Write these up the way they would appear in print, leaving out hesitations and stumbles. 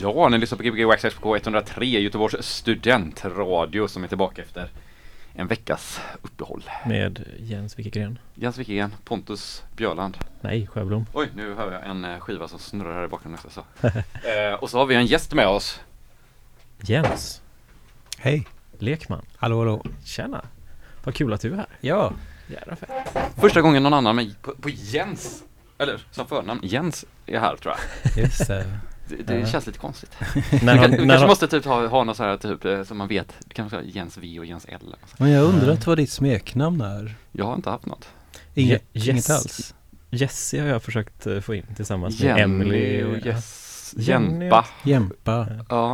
Ja, ni lyssnar på GBG Wax Trax på K103, Göteborgs studentradio, som är tillbaka efter en veckas uppehåll. Med Jens Wikigren. Pontus Björland. Nej, Sjöblom. Oj, nu hör jag en skiva som snurrar här i bakgrunden. Så. Och så har vi en gäst med oss. Jens. Hej. Lekman. Hallå, hallå. Tjena. Vad kul att du är här. Ja. Jävla fett. Första gången någon annan med på Jens, eller som förnamn, Jens är här tror jag. Just det. Det känns lite konstigt. Du kanske måste typ ha något så här typ, som man vet. Du kanske säga Jens V och Jens L. Men jag undrar inte vad ditt smeknamn är. Jag har inte haft något. Inget alls. Jessie har jag försökt få in tillsammans med Emily och Jempa. Ja,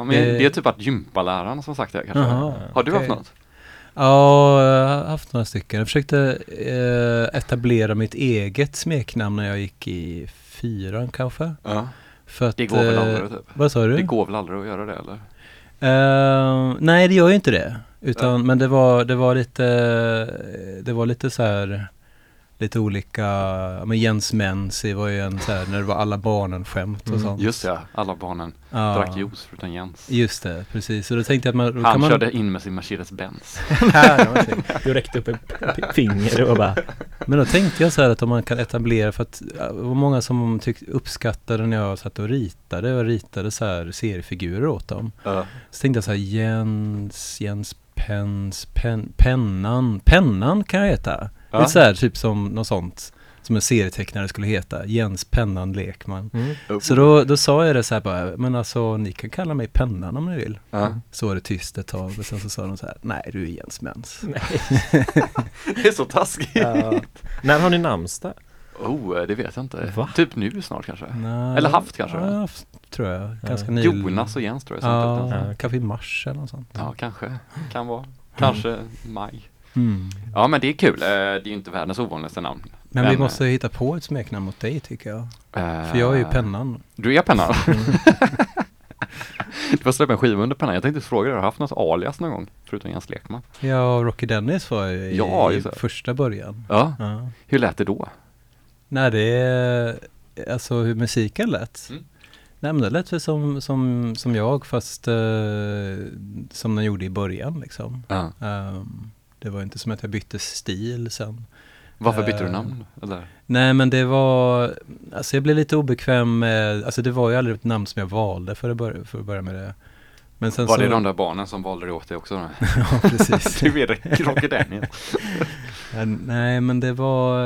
men det är typ att gympaläraren som sagt det kanske. Aha, har du haft något? Ja, jag har haft några stycken. Jag försökte etablera mitt eget smeknamn när jag gick i 4 kanske. Ja. För att, det går väl aldrig typ. Vad sa du? Det går väl aldrig att göra det eller? Nej, det gör ju inte det. Utan men det var lite så här lite olika, men Jens Mensi var ju en så här, när det var alla barnen skämt och sånt. Just det, alla barnen drack juice förutom Jens. Just det, precis. Så då tänkte jag att man, han körde in med sin Mercedes-Benz. Du räckte upp ett finger och bara... Men då tänkte jag så här att om man kan etablera, för att det var många som uppskattade när jag satt och ritade. Jag ritade så här seriefigurer åt dem. Så tänkte jag så här, Jens Pennan kan jag heta. Ja. Det är så här, typ som något sånt som en serietecknare skulle heta. Jens Pennan Lekman. Så då sa jag det så här bara, men alltså ni kan kalla mig Pennan om ni vill. Så var det tyst ett tag och sen så sa de så här, nej du är Jens Mens. Det är så taskigt. När har ni namnsdag? Oh, det vet jag inte. Va? Typ nu snart kanske. Nej. Eller haft kanske. Ja, haft, tror jag. Ganska Jonas och Jens tror jag. Kanske i mars eller något sånt. Ja, kanske. Kan vara. Kanske maj. Ja, men det är kul. Det är ju inte världens ovanligaste namn. Men vi måste hitta på ett smeknamn mot dig tycker jag. För jag är ju Pennan. Du är Pennan? Du får släppa en skiva under Pennan. Jag tänkte fråga dig, har du haft något alias någon gång? Förutom Jens Lekman. Ja, Rocky Dennis var ju i första början. Ja. Ja. Hur lät det då? Nej, det är alltså hur musiken lät. Nej, men det lät väl som jag, fast som den gjorde i början liksom. Det var inte som att jag bytte stil sen. Varför bytte du namn? Eller? Nej, men det var, alltså jag blev lite obekväm med, alltså det var ju aldrig ett namn som jag valde för att börja med det. Men sen var det de där barnen som valde det åt dig också? Ja, precis. Du är Rocky Dennis. Nej, men det var...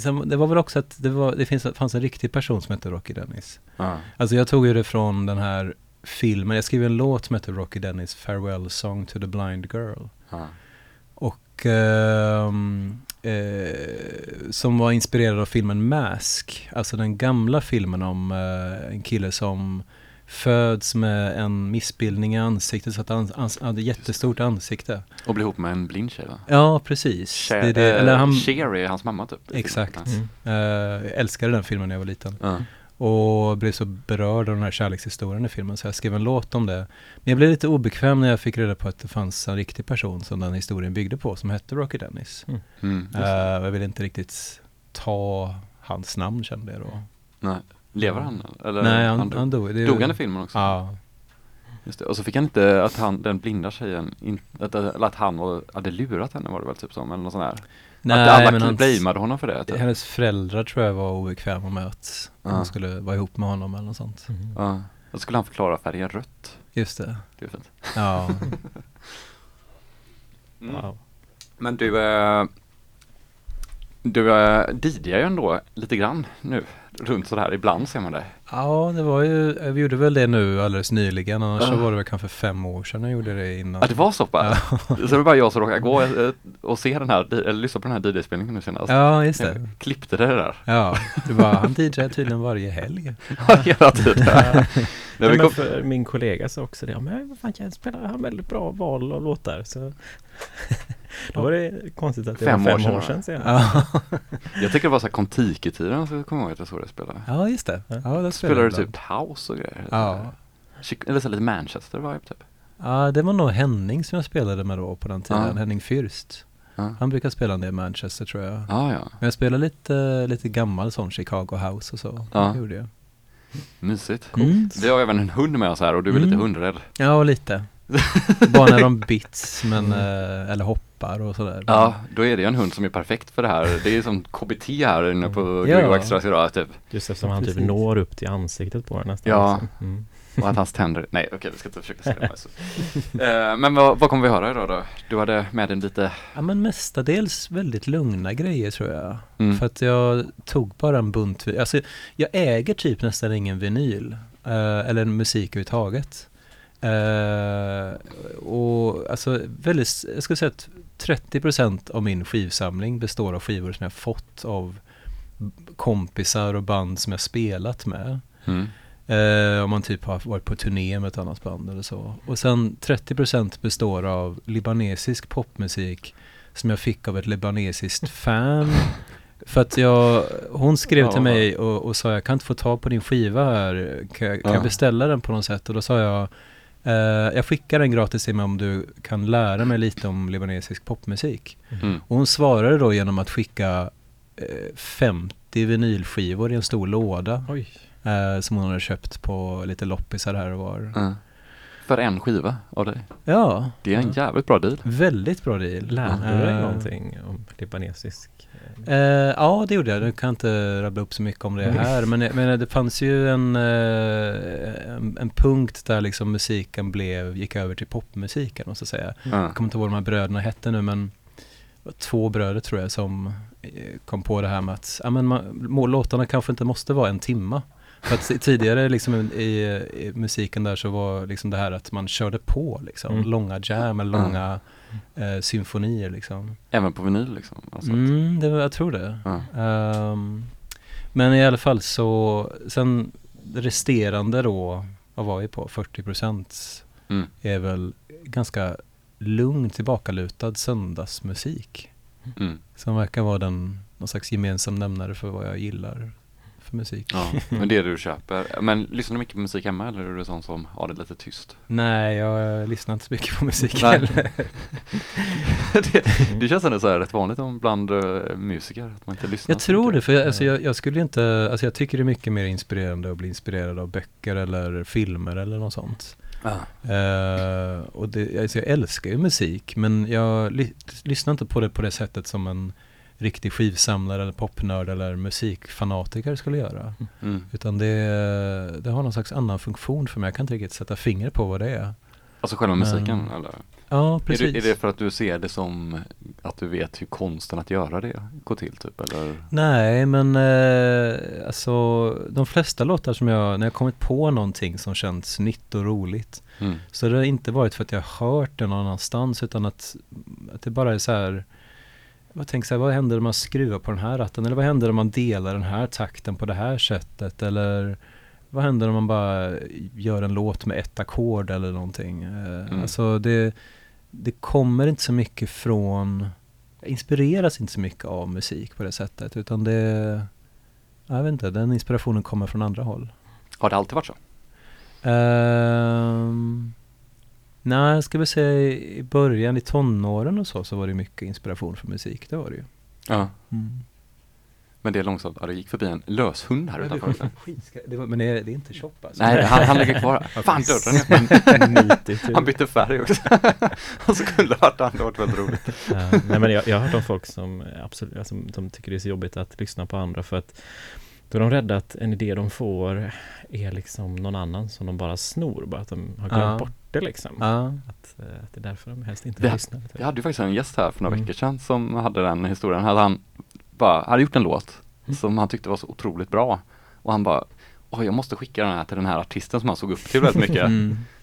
Sen, det var väl också att det fanns en riktig person som hette Rocky Dennis. Alltså jag tog ju det från den här filmen. Jag skrev en låt som hette Rocky Dennis Farewell Song to the Blind Girl. Och som var inspirerad av filmen Mask. Alltså den gamla filmen om en kille som... föds med en missbildning i ansiktet så att han hade jättestort ansikte. Och blev ihop med en blind tjej, va? Ja, precis. Sherry, hans mamma typ. Exakt. Jag älskade den filmen när jag var liten. Och blev så berörd av den här kärlekshistorien i filmen så jag skrev en låt om det. Men jag blev lite obekväm när jag fick reda på att det fanns en riktig person som den historien byggde på som hette Rocky Dennis. Jag ville inte riktigt ta hans namn, kände jag då. Nej. Lever han? Eller? Nej, han dog. Dog han i filmen också? Ja. Just det. Och så fick han inte att den blinda tjejen, att han hade lurat henne, var det väl typ som, eller något sånt där. Nej, att alla blamade honom för det. Typ. Hennes föräldrar tror jag var obekväma med att hon skulle vara ihop med honom eller något sånt. Och så skulle han förklara färgen rött. Just det. Det är fint. Ja. Wow. Men du didigar ju ändå lite grann nu. Runt sådär, ibland ser man det. Ja, det var ju, vi gjorde väl det nu alldeles nyligen, annars så var det väl kanske 5 år sedan jag gjorde det innan. Ja, det var så pass. Så det var bara jag som råkade gå och se den här, eller lyssna på den här DJ-spelningen nu senast. Ja, just det. Jag klippte det där. Ja, det var, han DJade tydligen varje helg. Ja, hela tiden. Ja, men för min kollega sa också det, men vad fan, jag spelar han väldigt bra val och låtar, så... Då var det konstigt att det var 5 år sedan senast. Jag tycker det var så här Kontiki-tiden, så kommer jag ihåg att jag såg det spela. Ja, just det. Ja, det spelade typ house och grejer. Ja. Eller så lite Manchester-vibe typ. Ja, det var nog Henning som jag spelade med då på den tiden. Ja. Henning Fürst. Ja. Han brukar spela en del Manchester, tror jag. Ja, ja. Men jag spelade lite gammal sån Chicago House och så. Ja. Det gjorde jag. Mysigt. Vi har även en hund med oss här och du är lite hundrädd. Ja, lite. Bara när de bits eller hoppar och sådär. Ja, då är det en hund som är perfekt för det här. Det är som KBT här inne på GBG Wax Trax idag typ. Just eftersom han typ når upp till ansiktet på den nästan. Ja, liksom. Och att hans tänder... Nej, okej, vi ska inte försöka säga det. Alltså. Men vad kommer vi höra idag då? Du hade med en lite... Ja, men mestadels väldigt lugna grejer tror jag. För att jag tog bara en bunt... Alltså, jag äger typ nästan ingen vinyl. Eller musik överhuvudtaget. Och alltså väldigt, jag skulle säga att 30% av min skivsamling består av skivor som jag fått av kompisar och band som jag spelat med. Om man typ har varit på turné med ett annat band eller så. Och sen 30% består av libanesisk popmusik som jag fick av ett libanesiskt fan. För att hon skrev till mig och sa, jag kan inte få tag på din skiva här. Kan jag beställa den på något sätt? Och då sa jag, jag skickar den gratis till mig om du kan lära mig lite om libanesisk popmusik. Och hon svarade då genom att skicka 50 vinylskivor i en stor låda. Oj. Som hon hade köpt på lite loppisar här och var. För en skiva av dig. Ja. Det är en jävligt bra deal. Väldigt bra deal. Lärde du dig någonting om libanesisk? Ja, det gjorde jag. Nu kan jag inte rabbla upp så mycket om det här. Men det fanns ju en punkt där liksom musiken gick över till popmusiken, måste jag säga. Jag kommer inte ihåg vad de här bröderna hette nu, men två bröder tror jag som kom på det här med att låtarna kanske inte måste vara en timma. För att tidigare liksom i musiken där så var liksom det här att man körde på liksom, långa jam eller långa symfonier liksom. Även på vinyl liksom? Alltså jag tror det. Men i alla fall så sen resterande då, vad var vi på? 40% är väl ganska lugn tillbakalutad söndagsmusik. Som verkar vara någon slags gemensam nämnare för vad jag gillar för musik. Ja, men det är det du köper. Men lyssnar du mycket på musik hemma eller är du sån som har det lite tyst? Nej, jag lyssnar inte så mycket på musik heller. det känns ändå så här rätt vanligt bland musiker att man inte lyssnar. Jag tror det, för jag tycker det är mycket mer inspirerande att bli inspirerad av böcker eller filmer eller något sånt. Och jag älskar ju musik, men jag lyssnar inte på det på det sättet som en riktig skivsamlare eller popnörd eller musikfanatiker skulle göra. Utan det har någon slags annan funktion för mig. Jag kan inte riktigt sätta finger på vad det är. Alltså själva musiken eller? Ja, precis. Är det för att du ser det som att du vet hur konsten att göra det går till typ eller? Nej, men alltså de flesta låtar som när jag kommit på någonting som känns nytt och roligt så det har inte varit för att jag hört det någon annanstans, utan att det bara är så här. Jag tänkte så här, vad händer om man skruvar på den här ratten? Eller vad händer om man delar den här takten på det här sättet? Eller vad händer om man bara gör en låt med ett ackord eller någonting? Alltså det kommer inte så mycket från... Jag inspireras inte så mycket av musik på det sättet. Utan jag vet inte, den inspirationen kommer från andra håll. Har det alltid varit så? Nej, jag ska väl säga i början, i tonåren och så var det mycket inspiration för musik, det var det ju. Ja. Men det är långsamt, det gick förbi en löshund här utanför. Men det är inte Choppa alltså. Nej, han ligger kvar. Fan, dörren. Han bytte färg också. Han skulle ha hört det, hade varit väldigt roligt. Nej, men jag har hört om folk som absolut, alltså, de tycker det är så jobbigt att lyssna på andra för att då är de rädda att en idé de får är liksom någon annan som de bara snor, bara att de har glömt bort det liksom. Att det är därför de helst inte lyssnar. Jag hade ju faktiskt en gäst här för några veckor sedan som hade den historien. Han bara hade gjort en låt som han tyckte var så otroligt bra. Och han bara, jag måste skicka den här till den här artisten som han såg upp till väldigt mycket.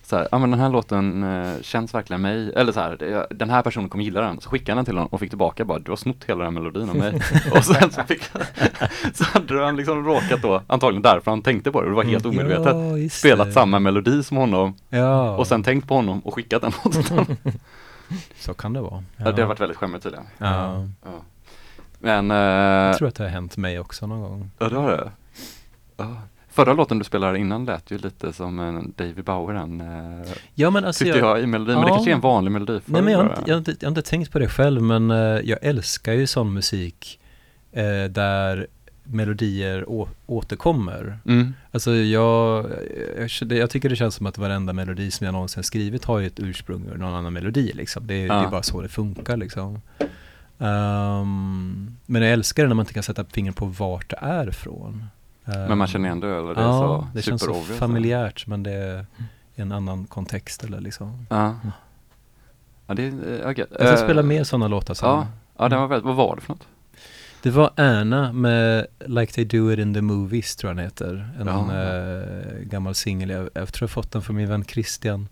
Så här, men den här låten känns verkligen mig, eller så här, den här personen kommer gilla den, så skickade han den till honom och fick tillbaka bara, du har snott hela den melodin av mig. Och sen så hade han liksom råkat då, antagligen därför han tänkte på det, det var helt omedvetet, spelat samma melodi som honom och sen tänkt på honom och skickat den åt honom. Så kan det vara. Ja. Det har varit väldigt skämmigt tydligen. Ja. Men, jag tror att det har hänt mig också någon gång. Ja, det har det. Ja. Förra låten du spelade innan lät ju lite som en David Bowie, tyckte jag i melodin, men det kanske är en vanlig melodi. Nej, men jag har inte tänkt på det själv, men jag älskar ju sån musik där melodier återkommer. Alltså jag tycker det känns som att varenda melodi som jag någonsin skrivit har ju ett ursprung ur någon annan melodi liksom. Det är bara så det funkar liksom. Men jag älskar det när man inte kan sätta fingret på vart det är från. Men man känner ändå eller det är så det känns så familjärt så. Men det är i en annan kontext eller liksom. Ja, det är okej. Jag ska spela mer sådana låtar sen. Ja, den var väldigt, vad var det för något? Det var Anna med Like They Do It In The Movies, tror jag den heter. En gammal singel. Jag tror jag fått den från min vän Christian.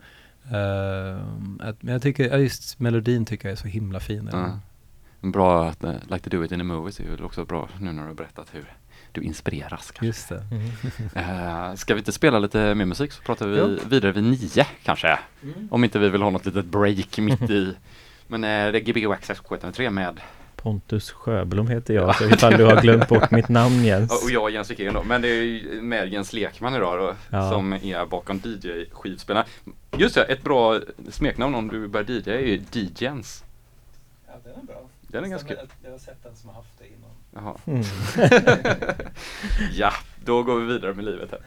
Men jag tycker just melodin tycker jag är så himla fin. Bra att Like They Do It In The Movies är ju också bra nu när du har berättat hur du inspireras kanske. Just det. Ska vi inte spela lite mer musik så pratar vi vidare vid 9 kanske. Om inte vi vill ha något litet break mitt i. Men det är GBG Wax Trax 753 med Pontus Sjöblom heter jag, så ifall du har glömt bort mitt namn Jens. Och jag Jens Wikigren då. Men det är ju med Jens Lekman idag då, som är bakom DJ-skivspelarna. Just det, ett bra smeknamn om du börjar DJ är ju DJens. Ja, det är bra. Den är ganska kul. Jag har sett den som har haft det innan. Jaha. Mm. Ja, då går vi vidare med livet här.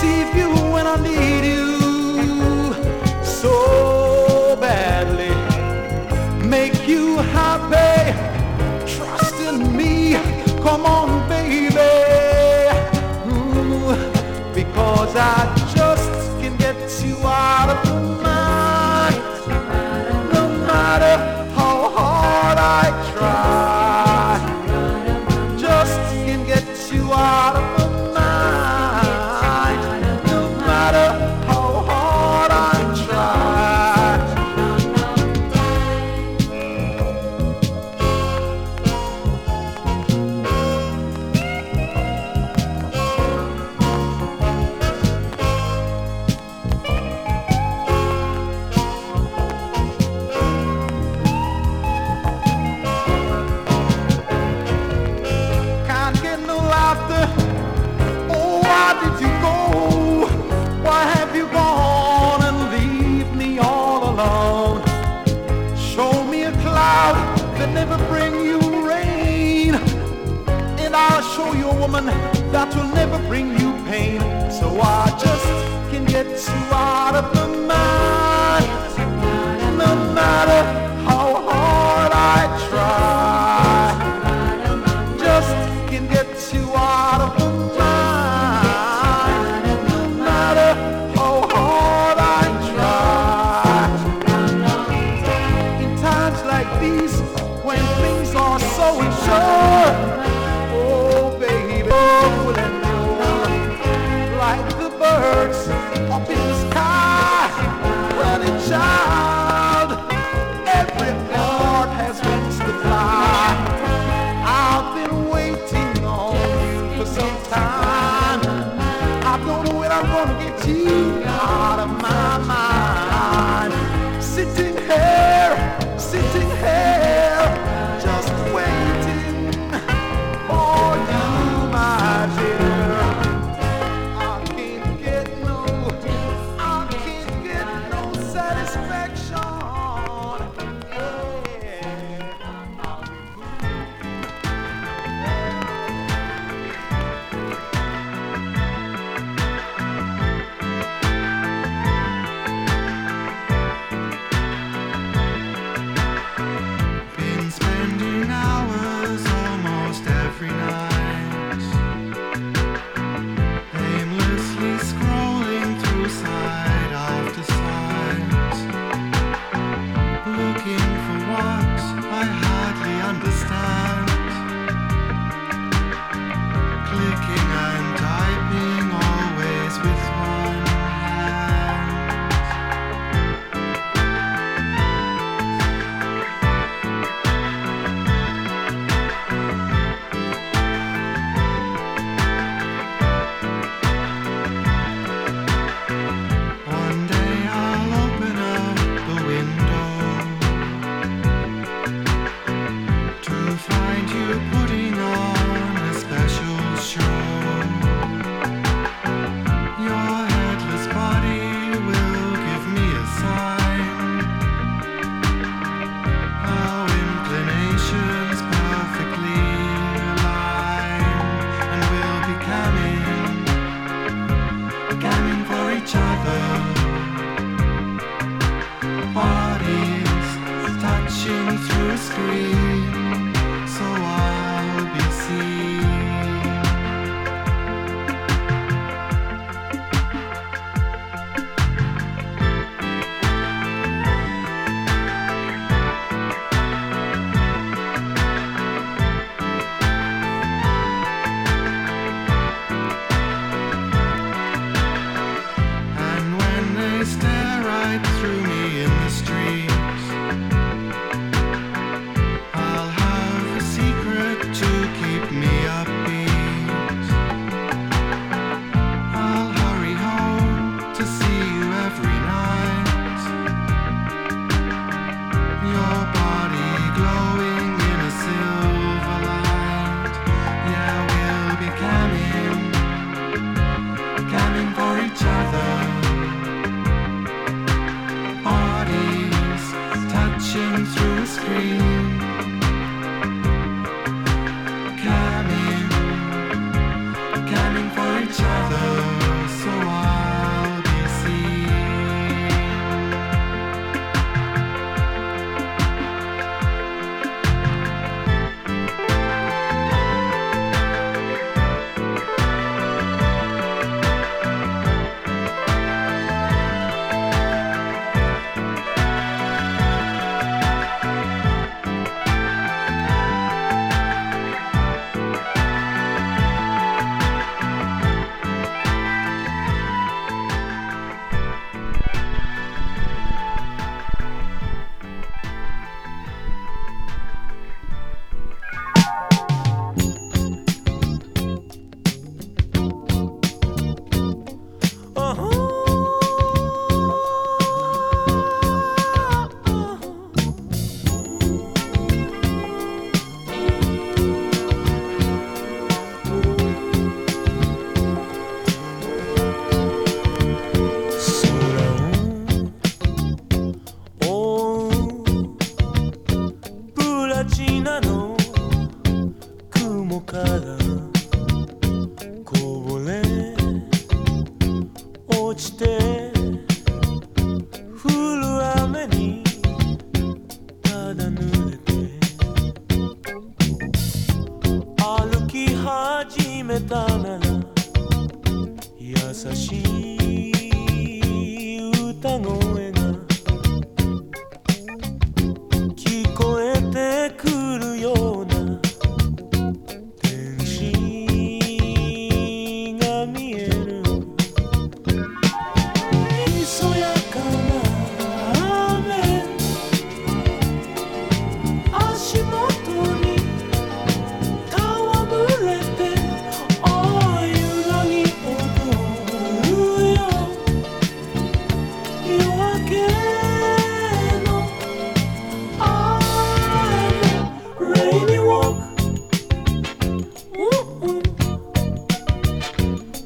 deceive you when I need you so badly. Make you happy, trust in me, come on baby, because I just can get you out of my mind, no matter how hard I try. Out of my mind, no matter how hard I try. Can't get no laughter. Show you a woman that will never bring you pain. So I just can get you out of the mind, no matter how hard I try. Just can get you out of the mind, no matter how hard I try. In times like these, when things are so unsure, up in the sky, well a child, every bird has wings to fly. I've been waiting on you for some time. I don't know when I'm gonna get you out of my mind. Sitting here, just waiting for you, my dear.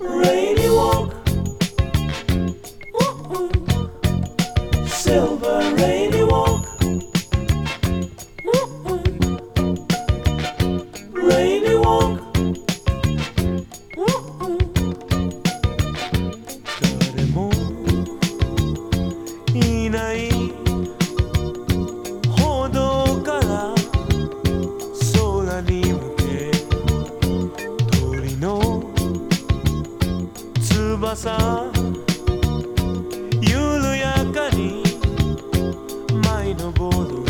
Rainy walk. Ooh-ooh. Silver rainy walk. Ooh-ooh. Rainy walk. Daremo inai hodo kara sora ni muke tori no tsubasa yuruyaka ni mai noboru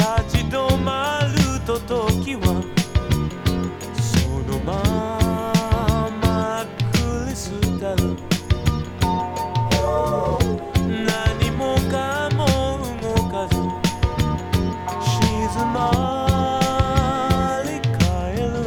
tachidomaru to toki wa sono mama kurusutaru nani mo kamo umokazu shizumaru kaeru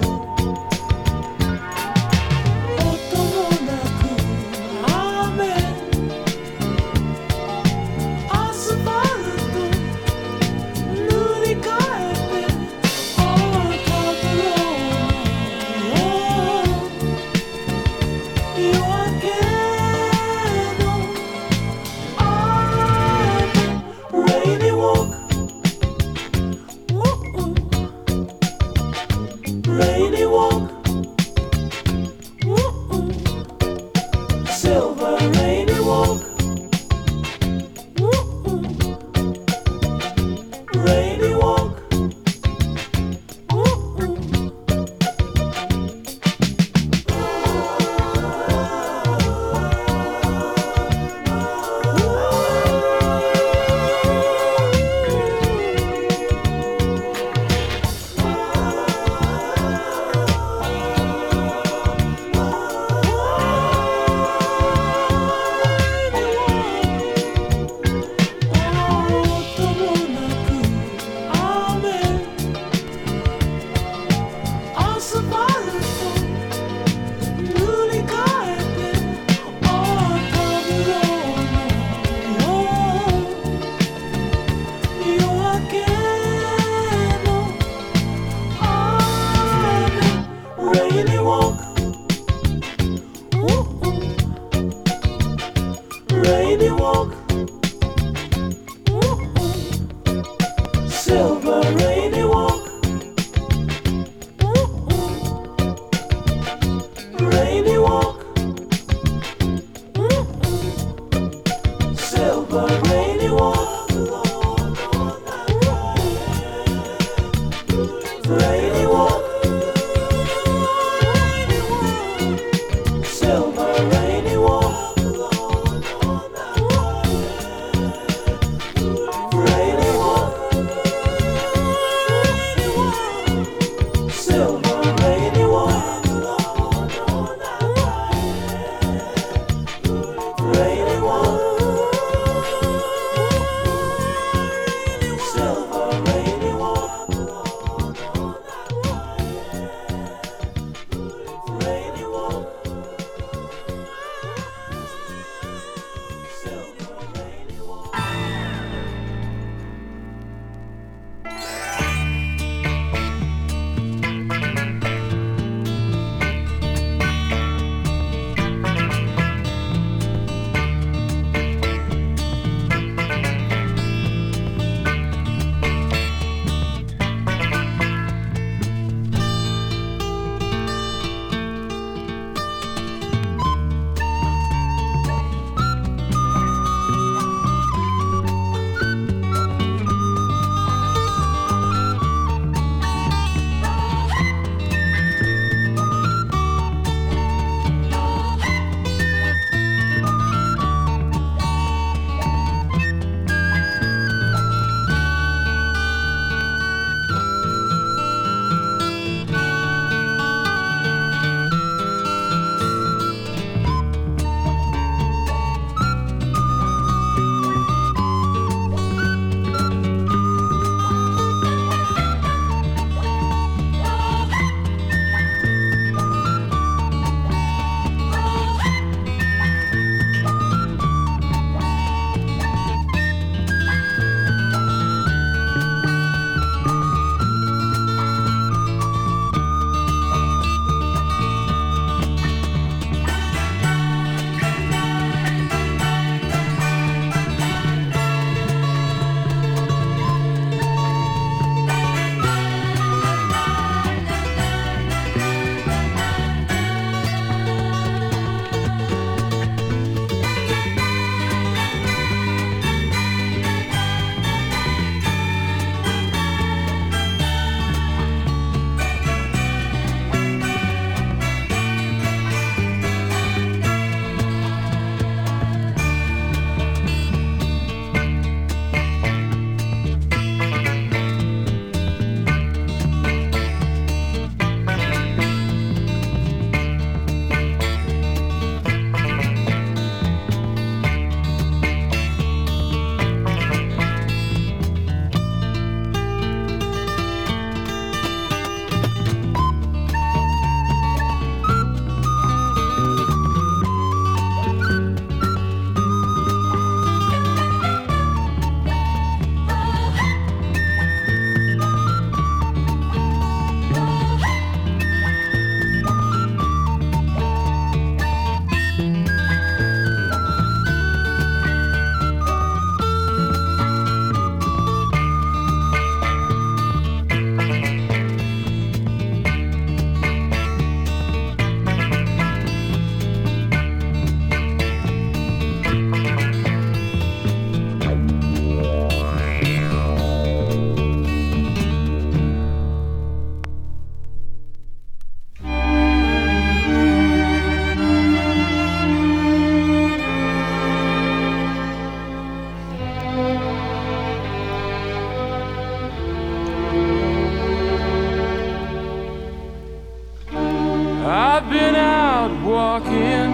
I've been out walking.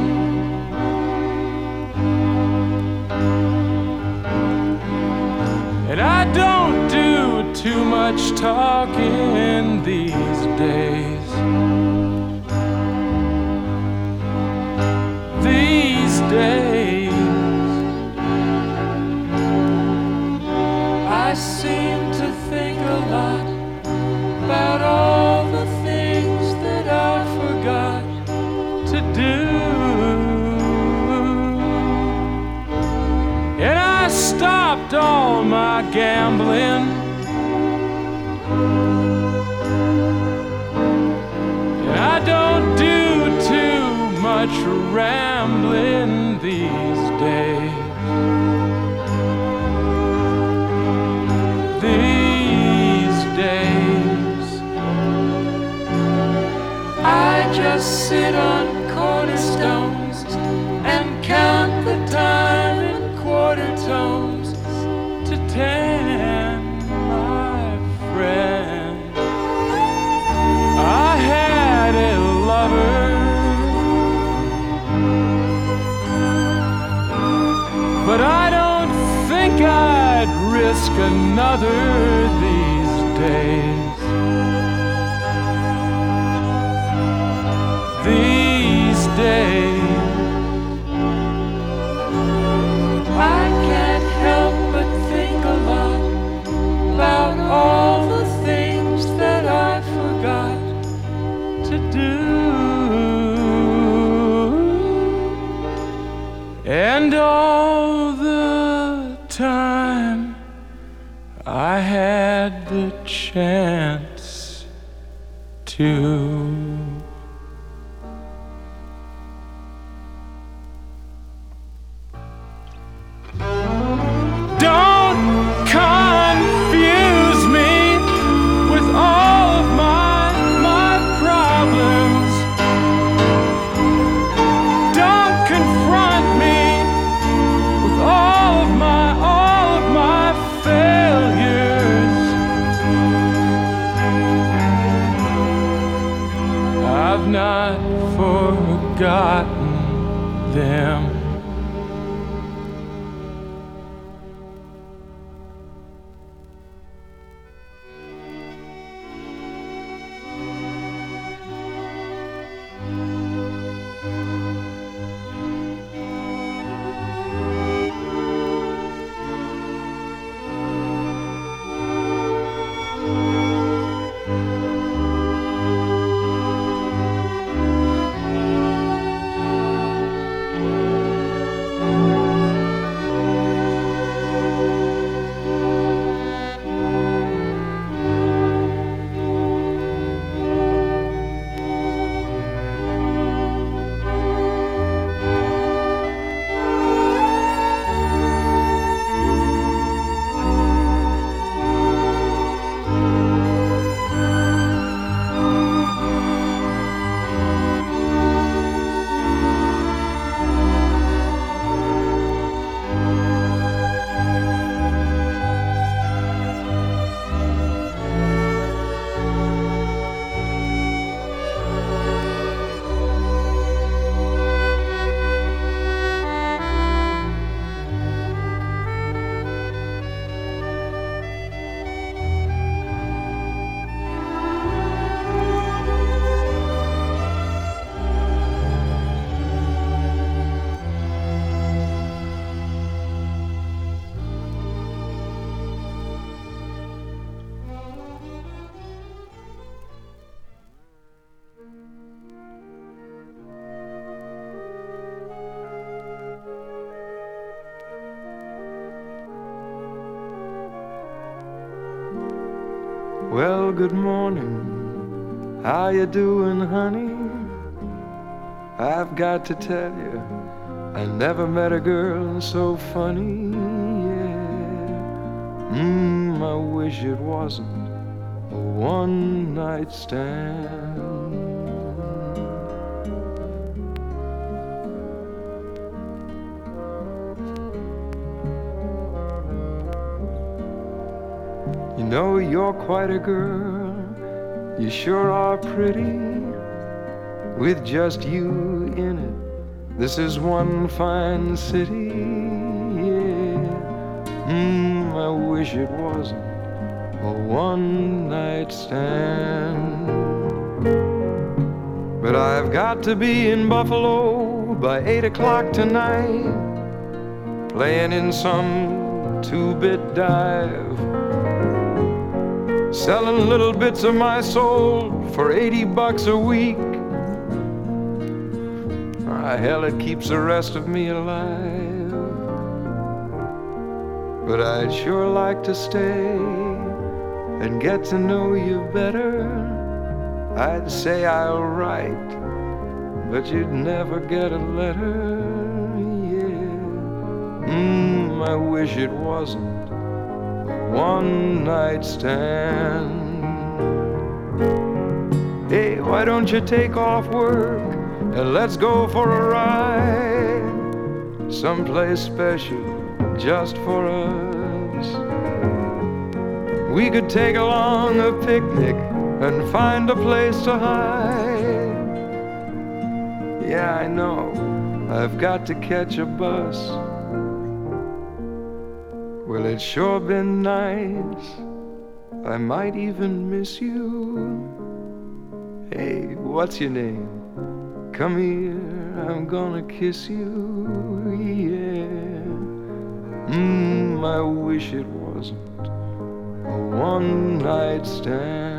And I don't do too much talking these days. These days I seem to think a lot about all the things that I forgot to do. And I stopped all my gambling, and I don't do too much rambling these days. These days I just sit on cornerstones and count the time in quarter tones to 10, my friend. I had a lover, but I don't think I'd risk another these days. These days I can't help about all the things that I forgot to do, and all the time I had the chance to. Gotten them. Well, good morning, how you doing, honey? I've got to tell you, I never met a girl so funny, yeah. I wish it wasn't a one-night stand. You know you're quite a girl, you sure are pretty. with just you in it. This is one fine city, yeah. I wish it wasn't a one-night stand. But I've got to be in Buffalo by 8 o'clock tonight, playing in some two-bit dive, selling little bits of my soul for $80 a week. Ah, hell, it keeps the rest of me alive. But I'd sure like to stay and get to know you better. I'd say I'll write, but you'd never get a letter, yeah. I wish it wasn't one night stand. Hey, why don't you take off work and let's go for a ride someplace special just for us? We could take along a picnic and find a place to hide. Yeah, I know, I've got to catch a bus. Well, it's sure been nice, I might even miss you. Hey, what's your name? Come here, I'm gonna kiss you, yeah. I wish it wasn't a one-night stand.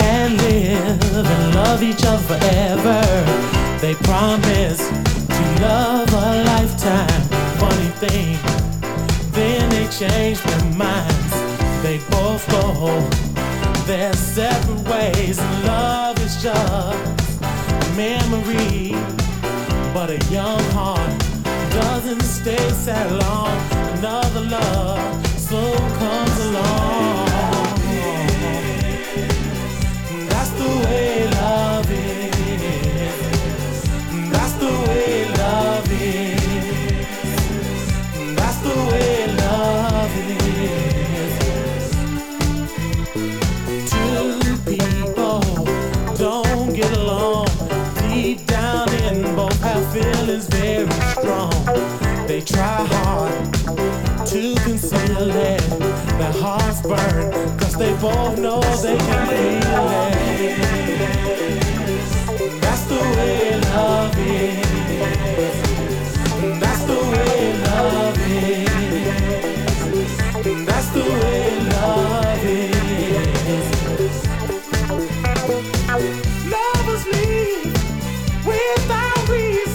and live and love each other forever. They promise to love a lifetime. Funny thing, then they change their minds. They both go their separate ways. Love is just a memory, but a young heart doesn't stay that long. Another love so comes along. That's the way love is. That's the way love is. That's the way love is. Two people don't get along. Deep down in both have feelings very strong. They try hard to conceal it. Their hearts burn, cause they both know they can feel it. That's the way love is. That's the way love is. That's the way love is. Lovers leave without reason.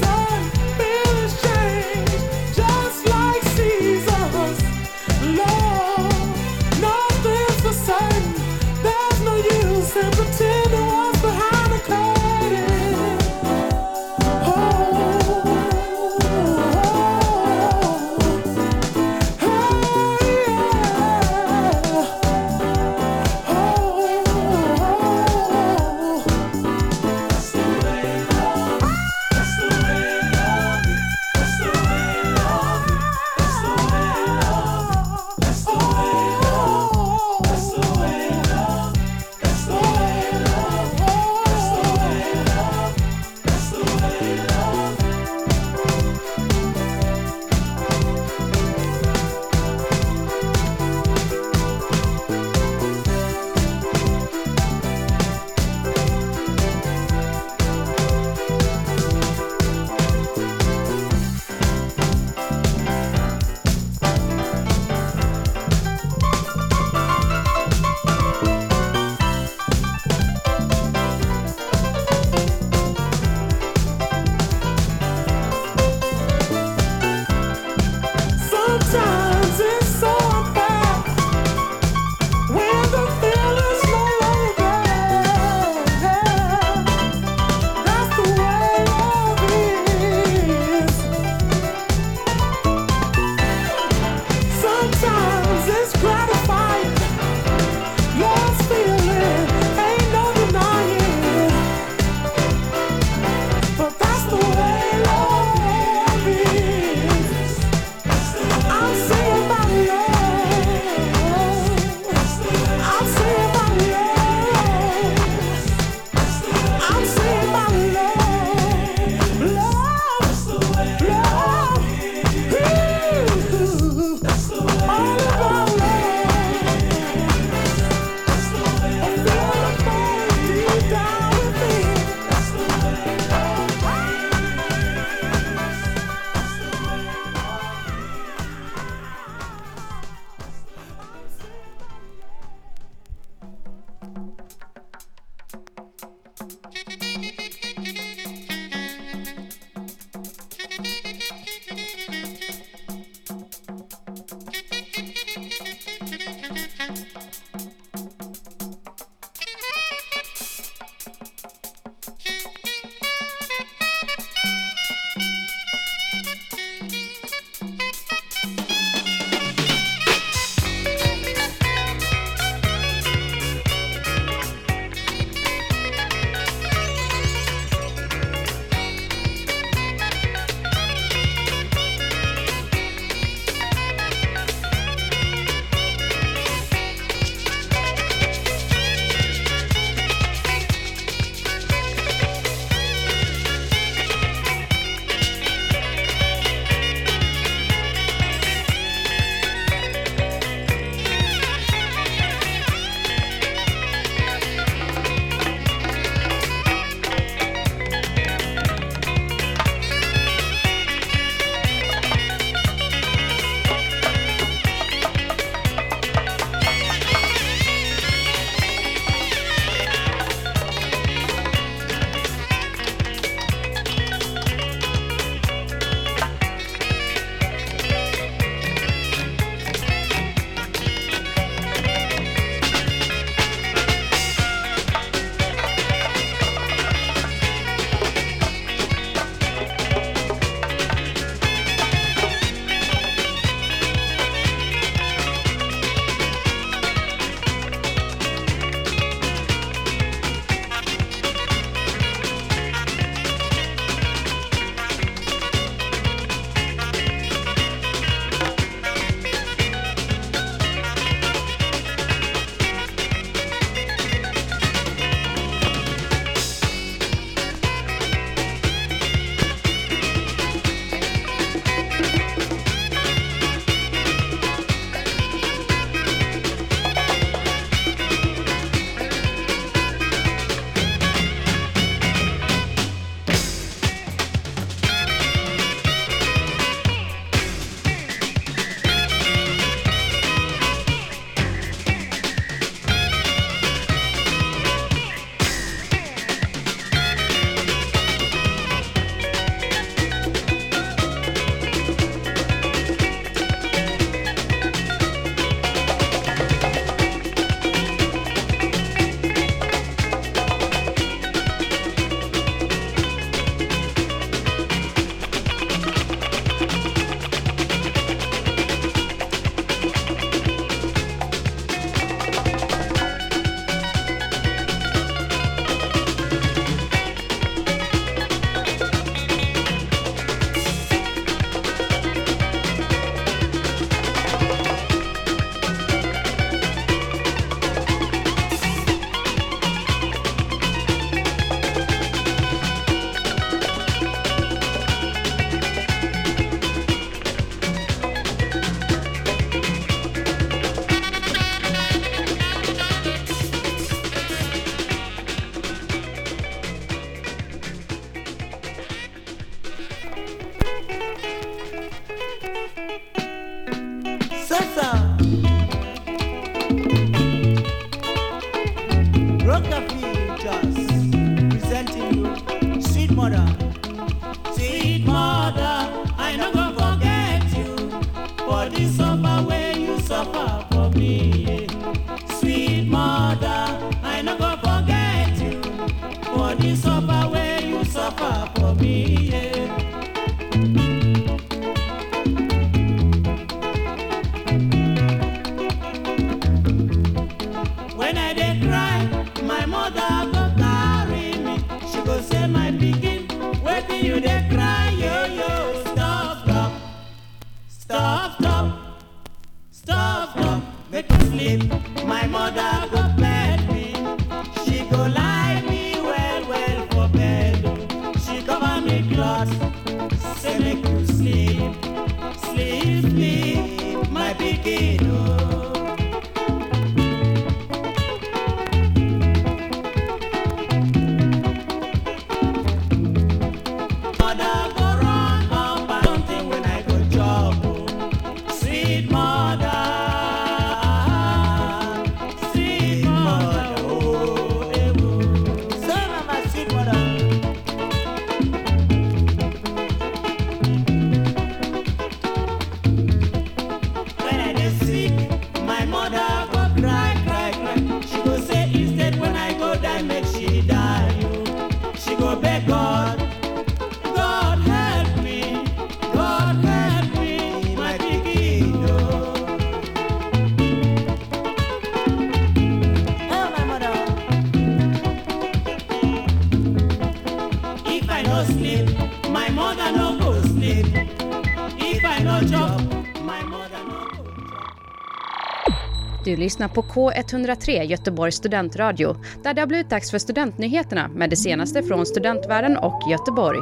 Du lyssnar på K103 Göteborgs studentradio, där det har blivit dags för studentnyheterna med det senaste från studentvärlden och Göteborg.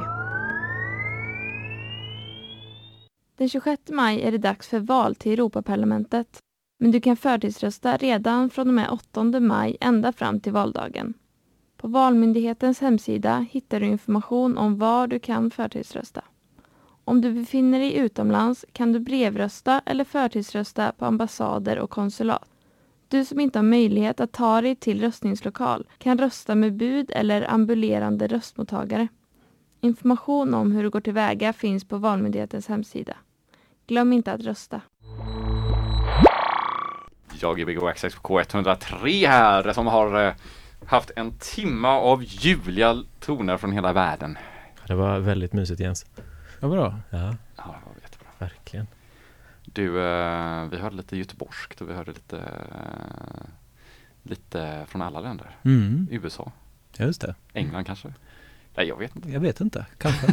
Den 26 maj är det dags för val till Europaparlamentet, men du kan förtidsrösta redan från och med 8 maj ända fram till valdagen. På Valmyndighetens hemsida hittar du information om var du kan förtidsrösta. Om du befinner dig utomlands kan du brevrösta eller förtidsrösta på ambassader och konsulat. Du som inte har möjlighet att ta dig till röstningslokal kan rösta med bud eller ambulerande röstmottagare. Information om hur du går tillväga finns på Valmyndighetens hemsida. Glöm inte att rösta. Jag är GBG Wax Trax på K103 här, som har haft en timma av ljuvliga toner från hela världen. Det var väldigt mysigt, Jens. Ja, bra. Ja, det var jättebra. Verkligen. Du, vi hörde lite göteborgskt och vi hörde lite från alla länder. Mm. USA. Ja, just det. England kanske. Nej, jag vet inte. Kanske.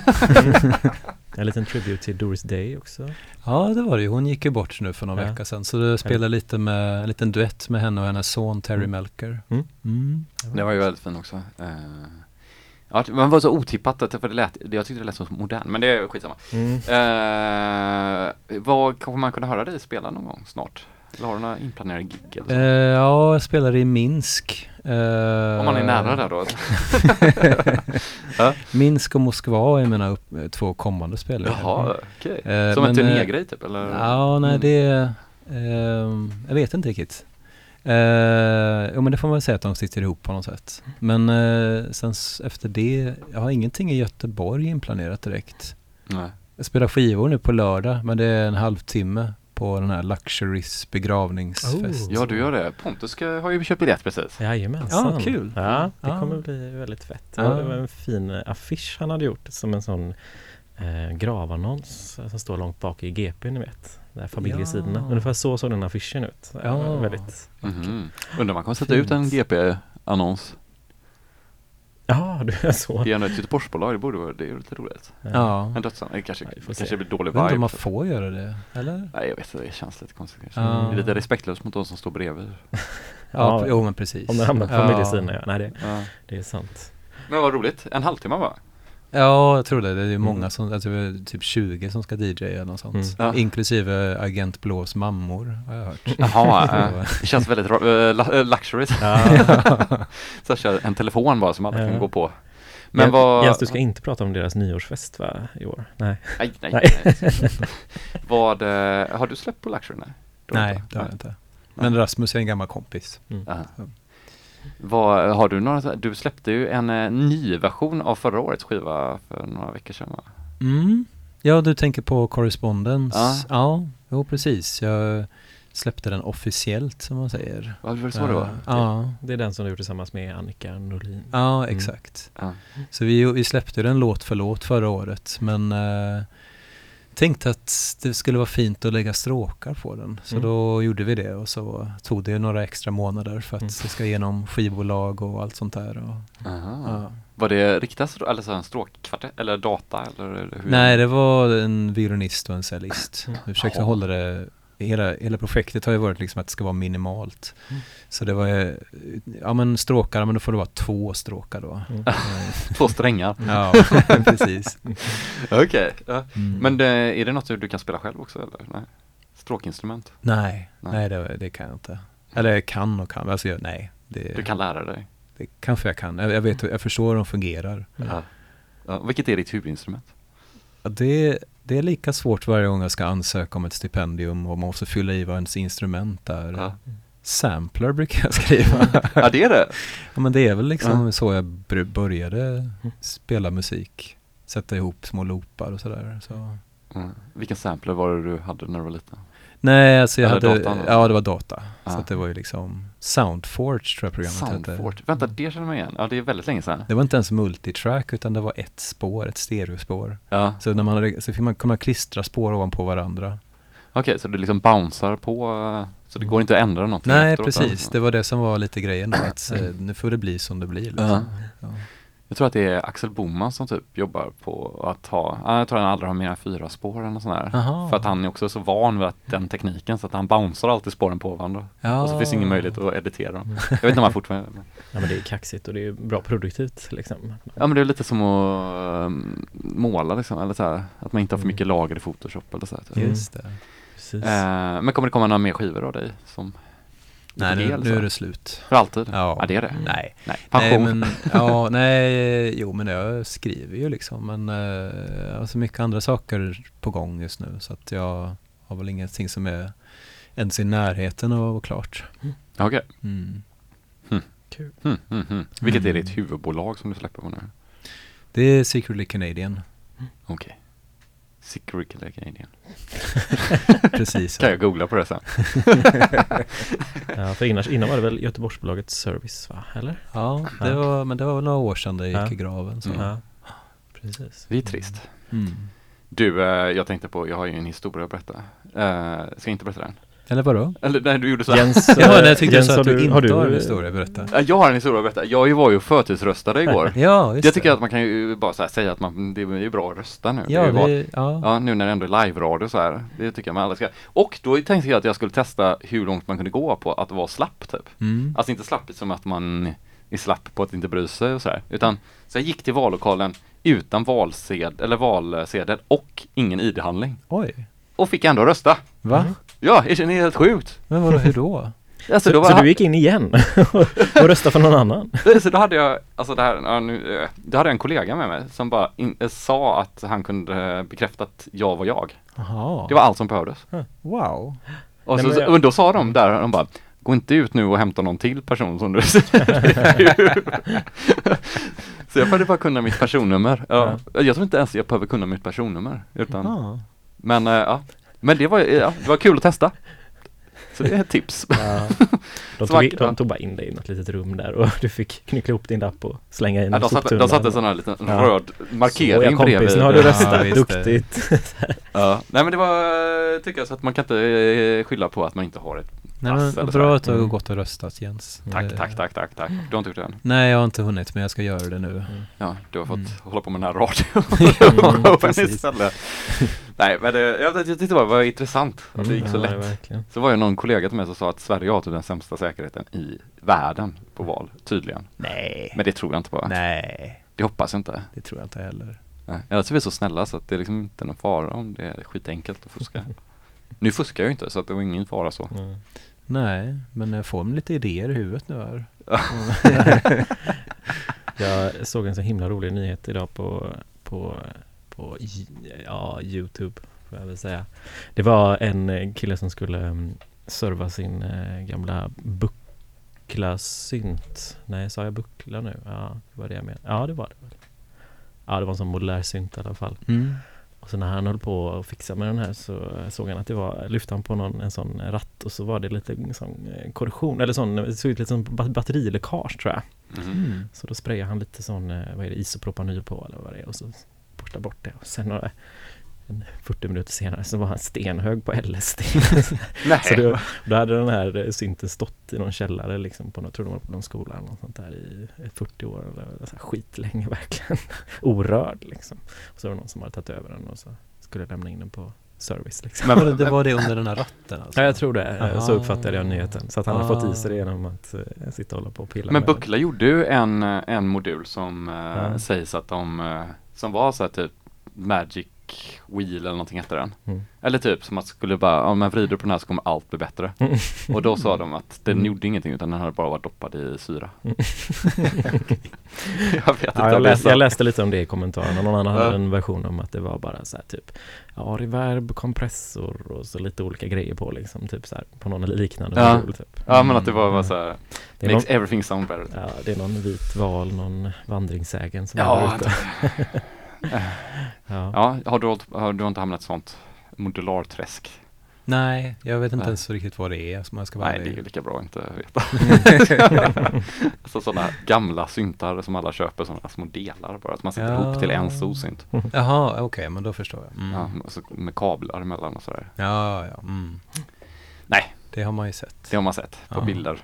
En liten tribute till Doris Day också. Ja, det var det. Hon gick ju bort nu för några veckor sedan. Så du spelade lite med en liten duett med henne och hennes son Terry Melker. Mm. Det var ju väldigt fin också. Ja, man var så otippat att jag tyckte det lät så modern, men det är skitsamma. Vad kommer man kunna höra dig spela någon gång snart? Eller har du några inplanerade gig? Ja, jag spelar i Minsk. Om man är nära där då. Minsk och Moskva är mina två kommande spelare. Jaha, okej. Som en turnégrej typ? Eller? Ja, nej, det är... jag vet inte riktigt. Jo, men det får man väl säga att de sitter ihop på något sätt. Men sen efter det, jag har ingenting i Göteborg inplanerat direkt. Nej. Jag spelar skivor nu på lördag, men det är en halvtimme på den här Luxuries begravningsfest. Ja, du gör det. Pontus har ju köpt biljett precis. Jajamensan. Ja, kul. Ja, det kommer bli väldigt fett. Ja. Det var en fin affisch han hade gjort, som en sån gravannons som står långt bak i GP, ni vet. Där familjesidorna. Ja. Ungefär så såg den affischen ut. Ja. Väldigt. Mm-hmm. Undrar man kommer sätta ut en GP-annons. Ja, det är så. Det är ett Göteborgsbolag, det borde vara det. Det är lite roligt. Ja. En dödsan. Det kanske blir dålig vibe. Undrar om man får göra det, eller? Nej, jag vet inte. Det känns lite konstigt. Ja. Det är lite respektlöst mot de som står bredvid. Ja, jo men precis. Om det hamnar på familjesidorna, Nej, det är sant. Men vad roligt. En halvtimme va? Ja, jag tror det. Det är ju många som, alltså, typ 20 som ska DJa något sånt. Inklusive Agent Blås mammor, har jag hört. Jaha, det känns väldigt luxury. Så kör en telefon bara som alla kan gå på. Men Jens, du ska inte prata om deras nyårsfest va, i år? Nej. Vad, har du släppt på luxury? Nej, det har jag inte. Men Rasmus är en gammal kompis. Vad har du du släppte ju en ny version av förra årets skiva för några veckor sedan va? Ja, du tänker på Correspondence. Ja, precis. Jag släppte den officiellt, som man säger. Ja, det var så det var. Ja, det är den som du gjorde tillsammans med Annika Norlin. Ja, exakt. Mm. Så vi släppte den låt för låt förra året, men tänkte att det skulle vara fint att lägga stråkar på den. Så då gjorde vi det, och så tog det några extra månader för att det ska genom skivbolag och allt sånt där. Och, var det riktigt alltså en stråkkvartett eller data? Eller hur? Nej, det var en violinist och en cellist. Vi försökte hålla det. Hela projektet har ju varit liksom att det ska vara minimalt. Så det var stråkar, men då får det vara 2 stråkar då. 2 strängar. Ja, precis. Okej. Ja. Men är det något du kan spela själv också, eller? Nej. Stråkinstrument? Nej, det kan jag inte. Eller kan. Alltså, nej. Du kan lära dig? Det kanske jag kan. Jag vet, jag förstår hur de fungerar. Ja, vilket är ditt huvudinstrument? Ja, det är lika svårt varje gång jag ska ansöka om ett stipendium, och man måste fylla i vad ens instrument är. Ja. Sampler brukar jag skriva. Ja, det är det. Ja, men det är väl liksom så jag började spela musik. Sätta ihop små loopar och sådär. Så. Mm. Vilken sampler var det du hade när du var liten? Nej, alltså jag hade... Datan? Ja, det var data. Ja. Så att det var ju liksom... Soundforge, tror jag programmet hette. Vänta, det känner man igen. Ja, det är väldigt länge sedan. Det var inte ens multitrack, utan det var ett stereospår. Ja. Så när så fick man kunna klistra spår ovanpå varandra. Okej, så det liksom bouncear på... Så det går inte att ändra någonting. Nej, efteråt, precis. Alltså. Det var det som var lite grejen. Att, nu får det bli som det blir. Liksom. Ja. Jag tror att det är Axel Boman som typ jobbar på att ha... Jag tror att han aldrig har mina 4 spår eller sån här. För att han är också så van vid att den tekniken, så att han bouncear alltid spåren på varandra. Ja. Och så finns ingen möjlighet att editera dem. Jag vet inte om han fortfarande... Ja, men det är kaxigt och det är bra produktivt liksom. Ja, men det är lite som att måla liksom, eller så här, att man inte har för mycket lager i Photoshop eller så här. Typ. Just det. Precis. Men kommer det komma några mer skivor av dig som... Nej, nu är det slut. För alltid? Ja, det är det. Nej. Pension? Nej, men, jag skriver ju liksom, men jag har så mycket andra saker på gång just nu, så att jag har väl ingenting som är ens i närheten av att vara klart. Okej. Kul. Vilket är ditt huvudbolag som du släpper på nu? Det är Secretly Canadian. Okej. Secretly Canadian. Precis. Kan jag googla på det sen? Ja, för innan var det väl Göteborgsbolaget Service, va? Eller? Ja, men det var väl några år sedan det gick i graven. Så. Ja. Precis. Det är trist. Du, jag tänkte på, jag har ju en historia att berätta. Ska jag inte berätta den? Eller vadå? Eller nej, du gjorde så här. Jens, har du en historia att berätta? Jag har en historia att berätta. Jag var ju förtidsröstare igår. Jag tycker att man kan ju bara så här säga att det är ju bra att rösta nu. Ja, nu när det ändå är live-radio så här. Det tycker jag man alla ska. Och då tänkte jag att jag skulle testa hur långt man kunde gå på att vara slapp typ. Alltså inte slapp som att man är slapp på att inte bry sig och så här. Utan så jag gick till vallokalen utan valsedel och ingen ID-handling. Oj. Och fick ändå rösta. Va? Ja, det är helt sjukt. Men vadå, hur då? Alltså, då så du gick in igen och röstade för någon annan? Så då hade jag, alltså det här, då hade jag en kollega med mig som bara sa att han kunde bekräfta att jag var jag. Aha. Det var allt som behövdes. Wow. Och, och då sa de där, de bara, gå inte ut nu och hämta någon till person som du Så jag började bara kunna mitt personnummer. Ja. Jag tror inte ens jag behöver kunna mitt personnummer. Utan, men ja. Men det var kul att testa. Så det är ett tips. Ja. De tog bara in dig i något litet rum där och du fick knyckla ihop din lapp och slänga in. Ja, de satte en sån här liten röd markering bredvid. Kompis, nu har du röstat. Duktigt. Nej, men det var, tycker jag, så att man kan inte skylla på att man inte har ett pass. Nej, bra att du har gått och röstat, Jens. Tack. Du har inte gjort det än? Nej, jag har inte hunnit, men jag ska göra det nu. Ja, du har fått hålla på med den här radion. Precis. Nej, men jag tyckte det var intressant att det gick så lätt. Så var ju någon kollega till mig som sa att Sverige har den sämsta säkerheten i världen på val, tydligen. Nej. Men det tror jag inte på. Nej. Det hoppas jag inte. Det tror jag inte heller. Nej. Eller så är vi så snälla så att det är liksom inte någon fara om det är skitenkelt att fuska. Nu fuskar jag ju inte, så att det var ingen fara så. Nej, men jag får lite idéer i huvudet nu här. Jag såg en så himla rolig nyhet idag på YouTube, får jag väl säga. Det var en kille som skulle serva sin gamla buckla-synt. Nej, sa jag buckla nu? Ja, det var det jag menade. Ja, det var en sån modulär synt i alla fall. Och så när han höll på att fixa med den här så såg han att det var, lyfte han på en sån ratt och så var det lite sån korrosion, eller sån, det såg ut lite som batteriläckage tror jag. Mm. Så då sprayade han lite sån, vad är det, isopropanyl på eller vad det är och så borta bort det. Och sen några, 40 minuter senare så var han stenhög på LSD. Nej. Så då hade den här synten stått i någon källare liksom på någon, tror de var på någon skola eller något sånt där i 40 år eller så här, skitlänge verkligen orörd liksom. Och så var det någon som hade tagit över den och så skulle lämna in den på Service liksom. Men det var det under den här ratten alltså? Ja, jag tror det. Aha. Så uppfattade jag nyheten. Så att han har fått i sig det genom att sitta och hålla på och pilla. Men Buckla gjorde ju en modul som sägs att de som var så här typ Magic Wheel eller någonting heter den. Mm. Eller typ som att skulle bara, om man vrider på den här så kommer allt bli bättre. Mm. Och då sa de att den gjorde ingenting utan den hade bara varit doppad i syra. Mm. Jag vet inte. Ja, jag läste lite om det i kommentarerna. Någon annan hade en version om att det var bara så här typ reverb, kompressor och så lite olika grejer på liksom typ så här, på någon liknande modul typ. Ja, men att det var så här makes everything sound better. Ja, det är någon vit val, någon vandringssägen som är ute. Ja, har du inte hamnat sånt modularträsk? Nej, jag vet inte ens riktigt vad det är som jag ska vara. Nej, det är ju lika bra att inte veta. Alltså sådana gamla syntar som alla köper, sådana små delar bara, att man sitter ihop till en stor synt. Jaha, okej, men då förstår jag. Mm. Ja, alltså med kablar emellan och sådär. Ja. Mm. Nej. Det har man ju sett. Det har man sett på bilder.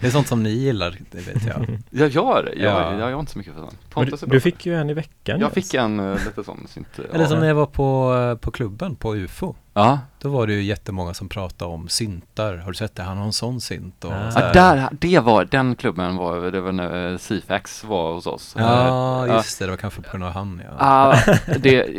Det är sånt som ni gillar, det vet jag. Jag gör det, jag är inte så mycket för sånt. Pontus du fick ju en i veckan. Jag fick en lite sån synt. Eller som när jag var på klubben på UFO. Ja. Då var det ju jättemånga som pratade om syntar. Har du sett det? Han har en sån synt. Och den klubben var det var när C-fax var hos oss. Just det. Det var kanske på grund av han.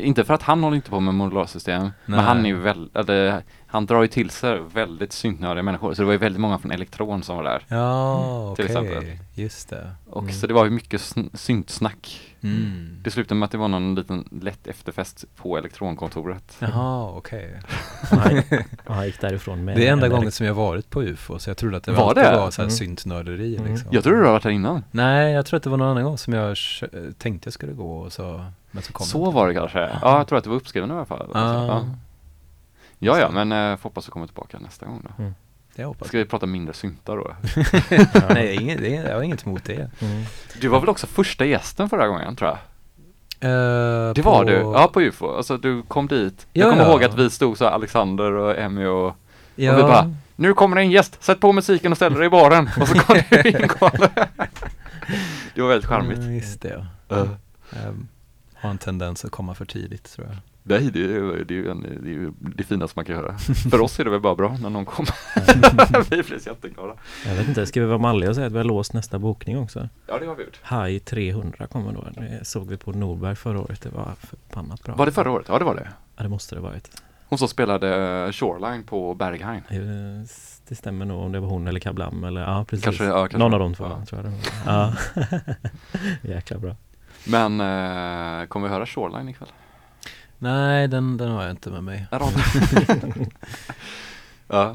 Inte för att han håller inte på med modularsystem. Nej. Men han är ju han drar ju till sig väldigt syntnöriga människor. Så det var ju väldigt många från Elektron som var där. Ja, till exempel. Just det. Och så det var ju mycket syntsnack. Mm. Det slutade med att det var någon liten lätt efterfest på elektronkontoret. Jaha, okej. Okay. Han gick därifrån med. Det är enda gången som jag varit på UFO, så jag trodde att det var så här syntnörderi liksom. Jag trodde du har varit här innan. Nej, jag tror att det var någon annan gång som jag tänkte jag skulle gå och så, men så kom det. Så var det kanske. Ja, jag tror att det var uppskriven i alla fall. Ja, men får hoppas att komma tillbaka nästa gång då. Mm. Ska vi prata mindre syntar då? Nej, jag har inget emot det. Mm. Du var väl också första gästen förra gången, tror jag? Det var du. Ja, på UFO. Alltså, du kom dit. Jag kommer ihåg att vi stod så här, Alexander och Emmy och vi bara, nu kommer det en gäst, sätt på musiken och ställer dig i baren. Och så kom du in. Det var väldigt charmigt. Just det, har en tendens att komma för tidigt, tror jag. Nej, det är ju det finaste man kan göra. För oss är det väl bara bra när någon kommer. Vi blir jätteglada. Jag vet inte, ska vi vara malliga och säga att vi har låst nästa bokning också? Ja, det har vi gjort. High 300 kommer då. Det såg vi på Norberg förra året. Det var förbannat bra. Var det förra året? Ja, det var det. Ja, det måste det varit. Hon som spelade Shoreline på Berghain. Det stämmer nog, om det var hon eller Kablam. Eller, ja, precis. Kanske någon av dem två, tror jag. Ja. Jäkla bra. Men kommer vi höra Shoreline ikväll? Nej, den har jag inte med mig.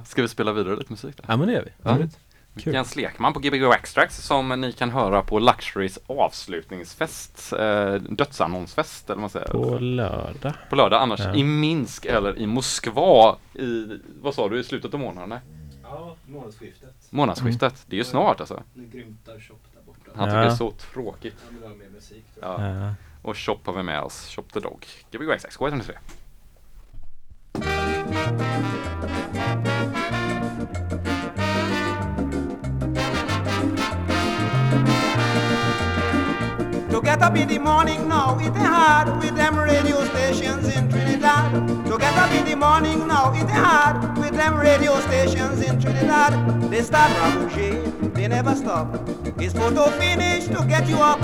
Ska vi spela vidare lite musik då? Ja, men det gör vi. Jens Lekman på GBG Wax Trax, som ni kan höra på Luxurys avslutningsfest, dödsannonsfest eller vad man säger. På lördag, annars i Minsk eller i Moskva i slutet av månaden? Ja, månadsskiftet. Mm. Det är ju snart alltså. Nu grymtar Shop där borta. Han tycker det är så tråkigt. Han vill ha mer musik. Ja. Och Shop har vi med oss. Shop the Dog. GBG Wax Trax. Gå hit och se. To get up in the morning now, it's hard with them radio stations in Trinidad. To get up in the morning now, it's hard with them radio stations in Trinidad. They start rabouché, they never stop. It's photo finish to get you up.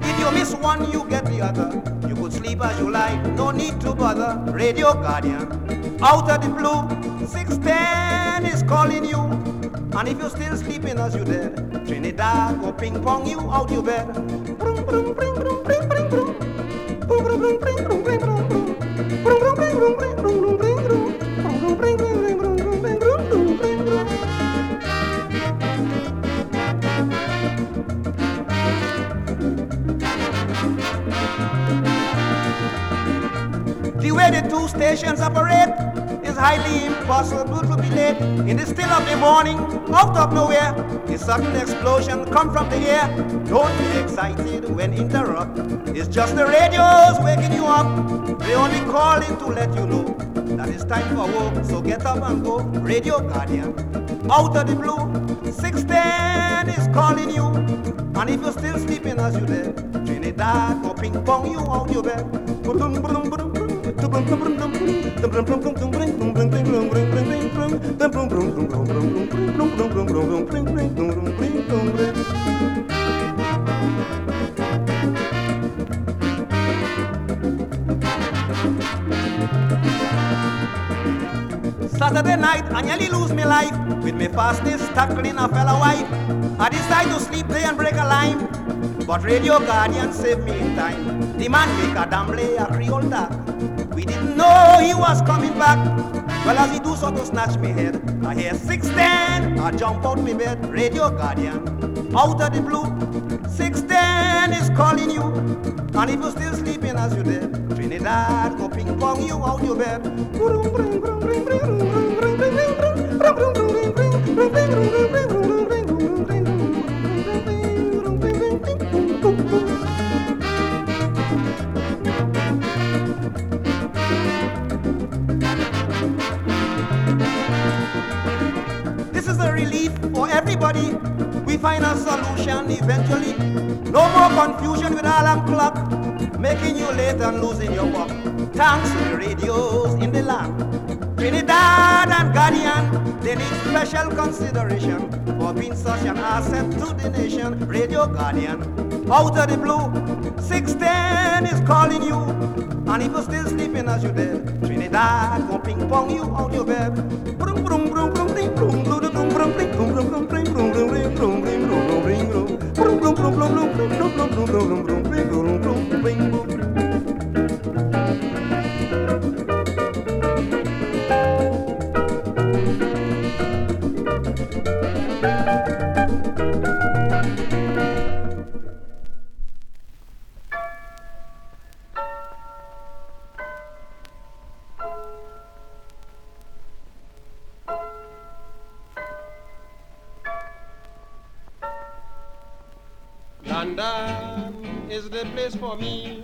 If you miss one, you get the other. You could sleep as you like, no need to bother. Radio Guardian, out of the blue, 6:10 is calling you. And if you're still sleeping as you dead, Trinidad will ping pong you out your bed. Brum, brum, brum, brum, brum, brum, brum. Brum, brum, brum, brum, brum, brum, brum, brum. Brum, brum, brum, brum, brum, brum, brum, brum. Brum, brum, brum, brum, brum, brum, brum, brum, brum, brum. two stations operate, it's highly impossible to be late. In the still of the morning, out of nowhere, a sudden explosion come from the air. Don't be excited when interrupted. It's just the radios waking you up. They only calling to let you know that it's time for work, so get up and go. Radio Guardian, out of the blue, 6:10 is calling you. And if you're still sleeping as you did, Trinidad or ping pong, you on your bed. Saturday night, I nearly lose my life with my fastest tackling a fella wife. I decide to sleep there and break a lime, but Radio Guardian saved me in time. The man make a damble, a Creole duck. We didn't know he was coming back. Well, as he do so to snatch me head, I hear 6:10, I jump out me bed. Radio Guardian, out of the blue, 6:10 is calling you. And if you're still sleeping as you did, Trinidad go ping pong you out your bed. This is a relief for everybody. We find a solution eventually. No more confusion with alarm clock, making you late and losing your work. Thanks to the radios in the land, Trinidad and Guardian, they need special consideration for being such an asset to the nation. Radio Guardian, out of the blue, 6:10 is calling you. And if you're still sleeping as you did, Trinidad go ping pong you out your bed. Brum brum brum brum ding brum brum brum brum brum. London is the place for me.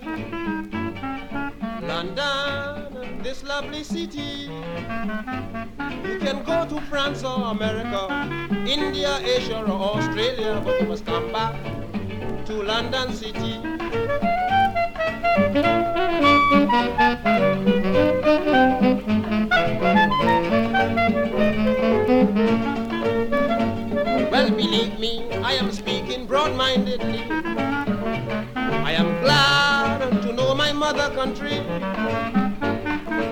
London, this lovely city. You can go to France or America, India, Asia or Australia, but you must come back to London City. Well, believe me, I am speaking broad-mindedly. I am glad to know my mother country.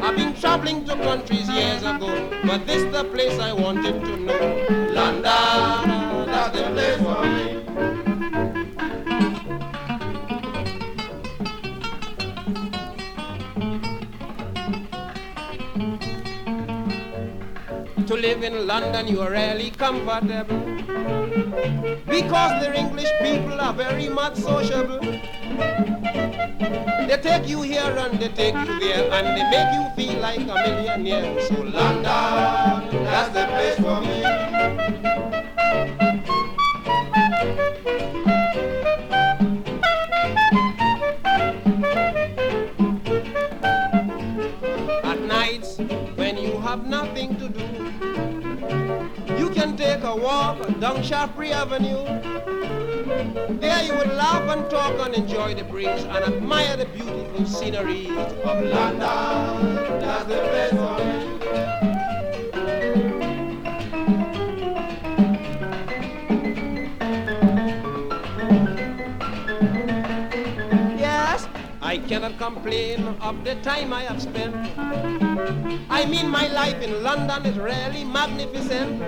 I've been traveling to countries years ago, but this the place I wanted to know. London, that's the place for me. To live in London you are rarely comfortable, because the English people are very much sociable. They take you here and they take you there, and they make you feel like a millionaire. So London, that's the place for me. Nothing to do, you can take a walk down Shaftesbury Avenue. There you will laugh and talk and enjoy the breeze and admire the beautiful scenery of London. That's the place for me. Yes, I cannot complain of the time I have spent. I mean, my life in London is really magnificent.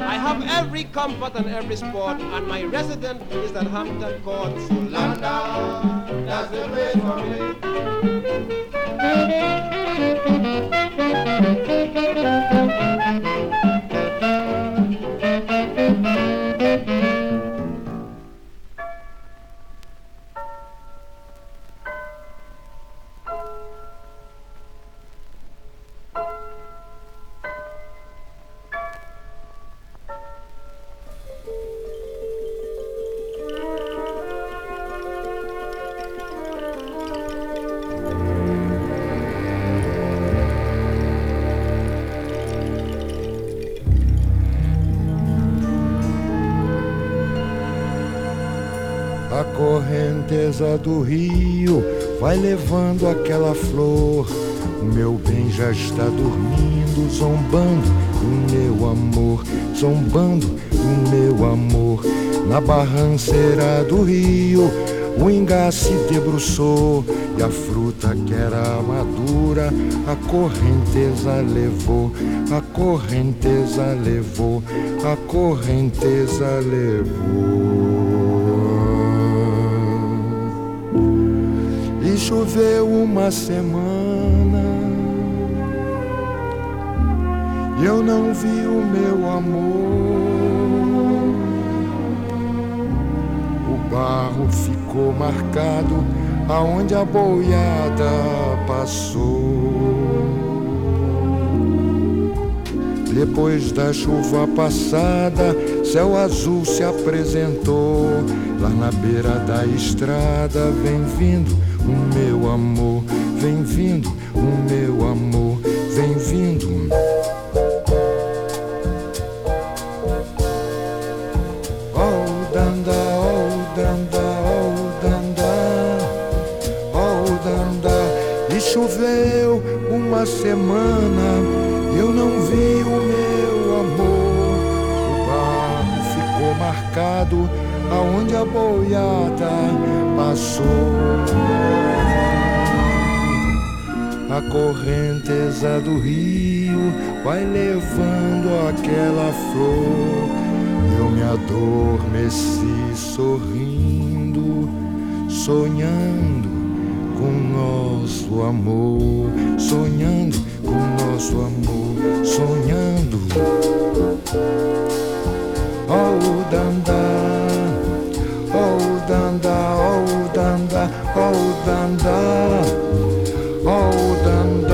I have every comfort and every sport, and my residence is at Hampton Court. So London, that's the place for me. A correnteza do rio vai levando aquela flor. O meu bem já está dormindo, zombando do meu amor, zombando do meu amor. Na barranceira do rio o ingá se debruçou e a fruta que era madura a correnteza levou, a correnteza levou, a correnteza levou. E choveu uma semana e eu não vi o meu amor. O barro ficou marcado aonde a boiada passou. Depois da chuva passada, céu azul se apresentou. Lá na beira da estrada vem vindo o meu amor, vem vindo o meu amor, vem vindo. Choveu uma semana, eu não vi o meu amor. O barro ficou marcado aonde a boiada passou. A correnteza do rio vai levando aquela flor. Eu me adormeci sorrindo, sonhando com nosso amor, sonhando com nosso amor, sonhando. Oh danda, oh danda, oh danda, oh danda, oh danda.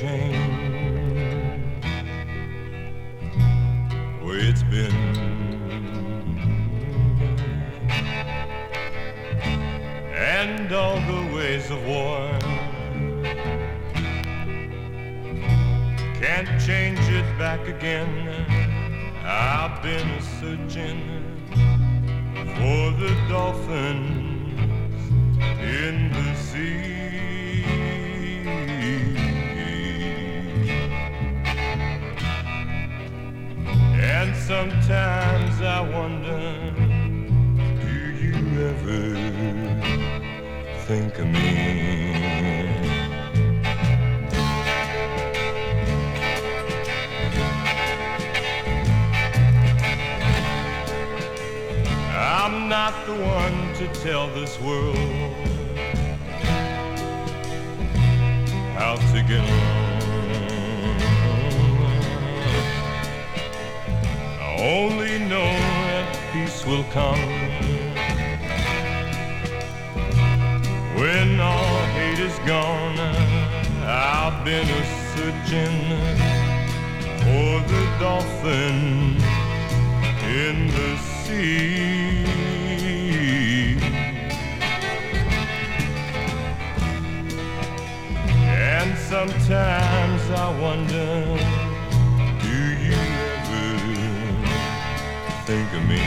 change. Oh, it's been and all the ways of war can't change it back again. I've been searching for the dolphins in the sea. And sometimes I wonder, do you ever think of me? I'm not the one to tell this world how to get along. Only know that peace will come when all hate is gone. I've been searching for the dolphin in the sea. And sometimes I wonder, think of me.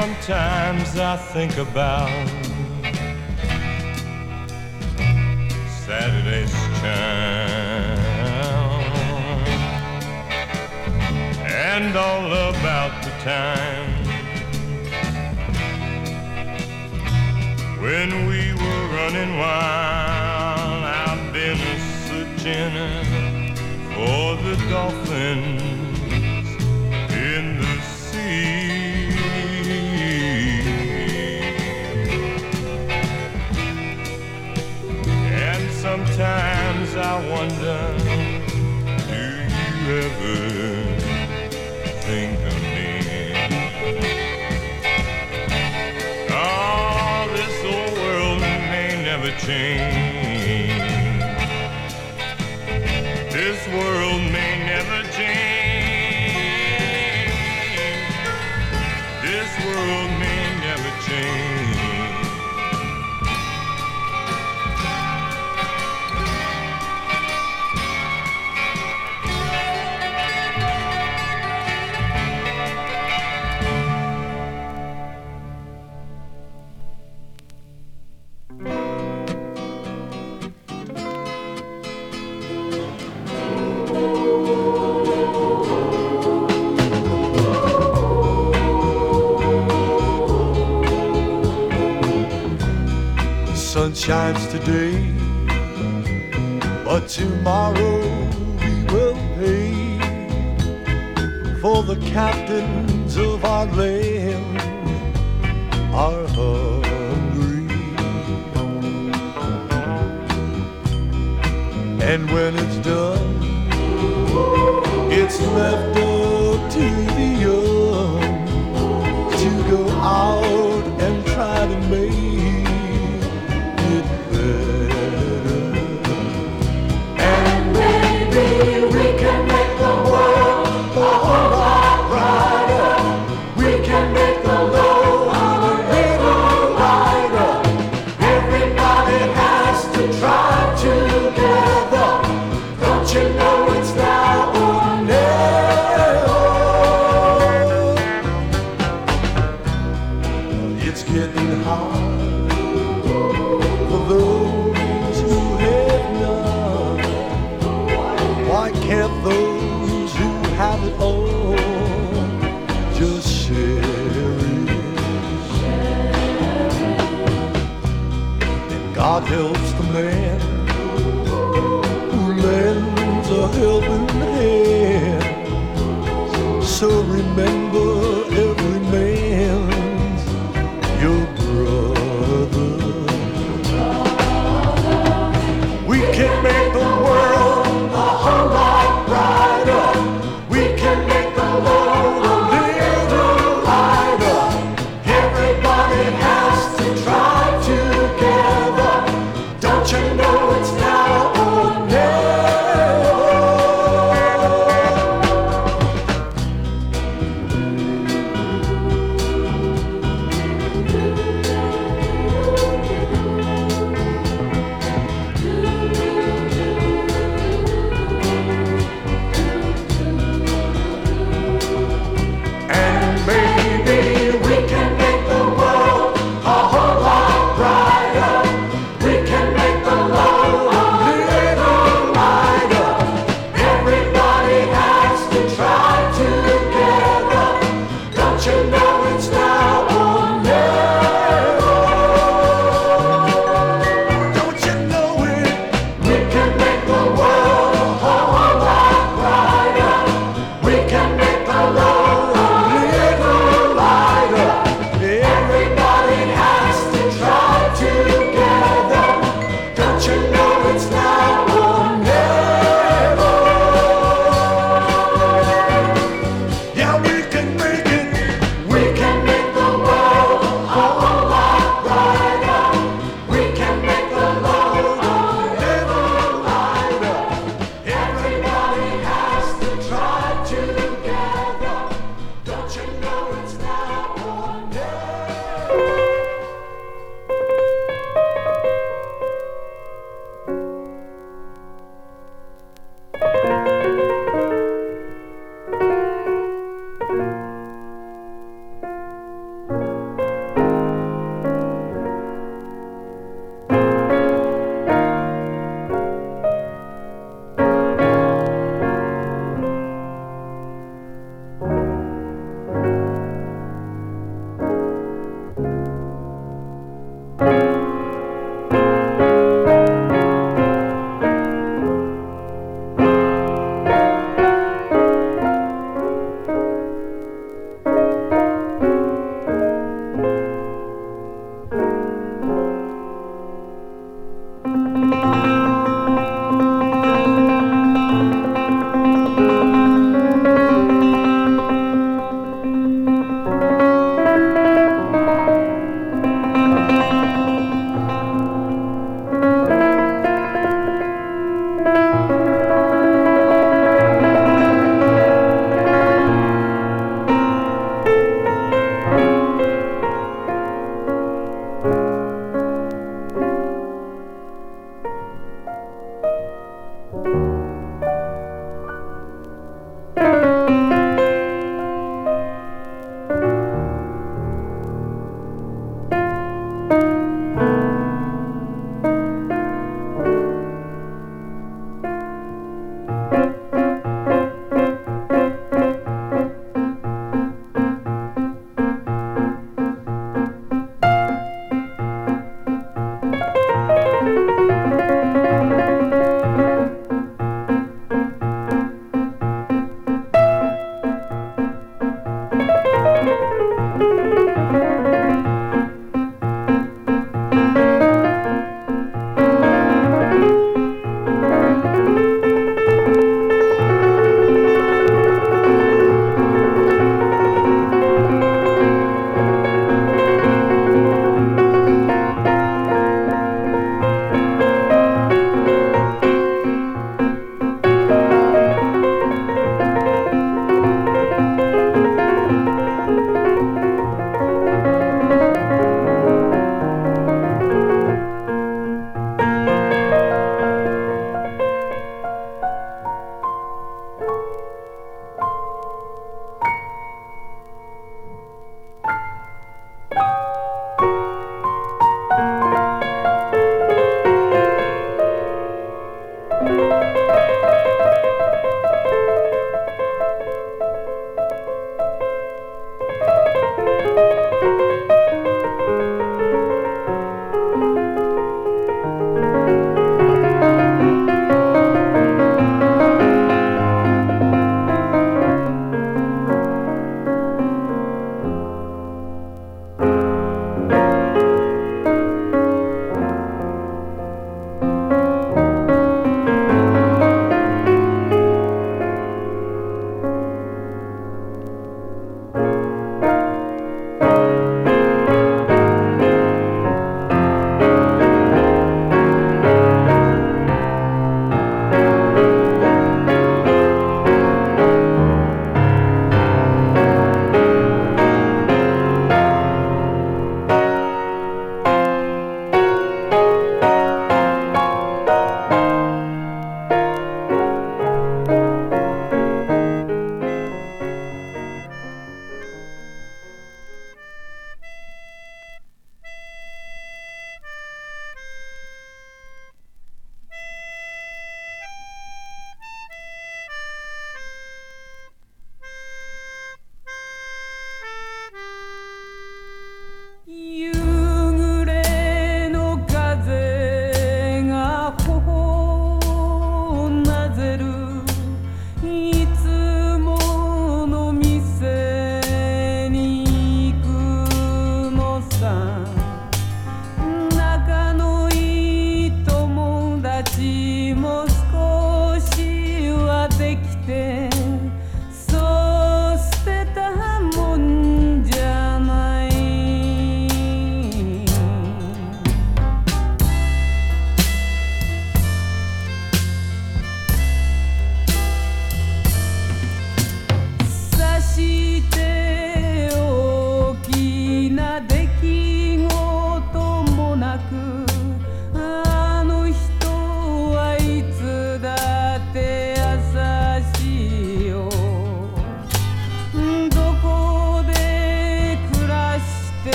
Sometimes I think about Saturday's child and all about the time when we were running wild. I've been searching for the dolphins in the sea. Sometimes I wonder, do you ever think of me? Oh, this old world may never change. This world may never change. This world may never change. Shines today, but tomorrow we will pay for the captains of our land are hungry. And when it's done, it's left up to the young to go out and try to make. You know it's now or never. oh, just share it. And God helps the man who lends a helping hand. So remember, every man's your brother. We can make the world a whole lot brighter. We can make the world a little lighter. Everybody has to try together. Don't you know it's now or never?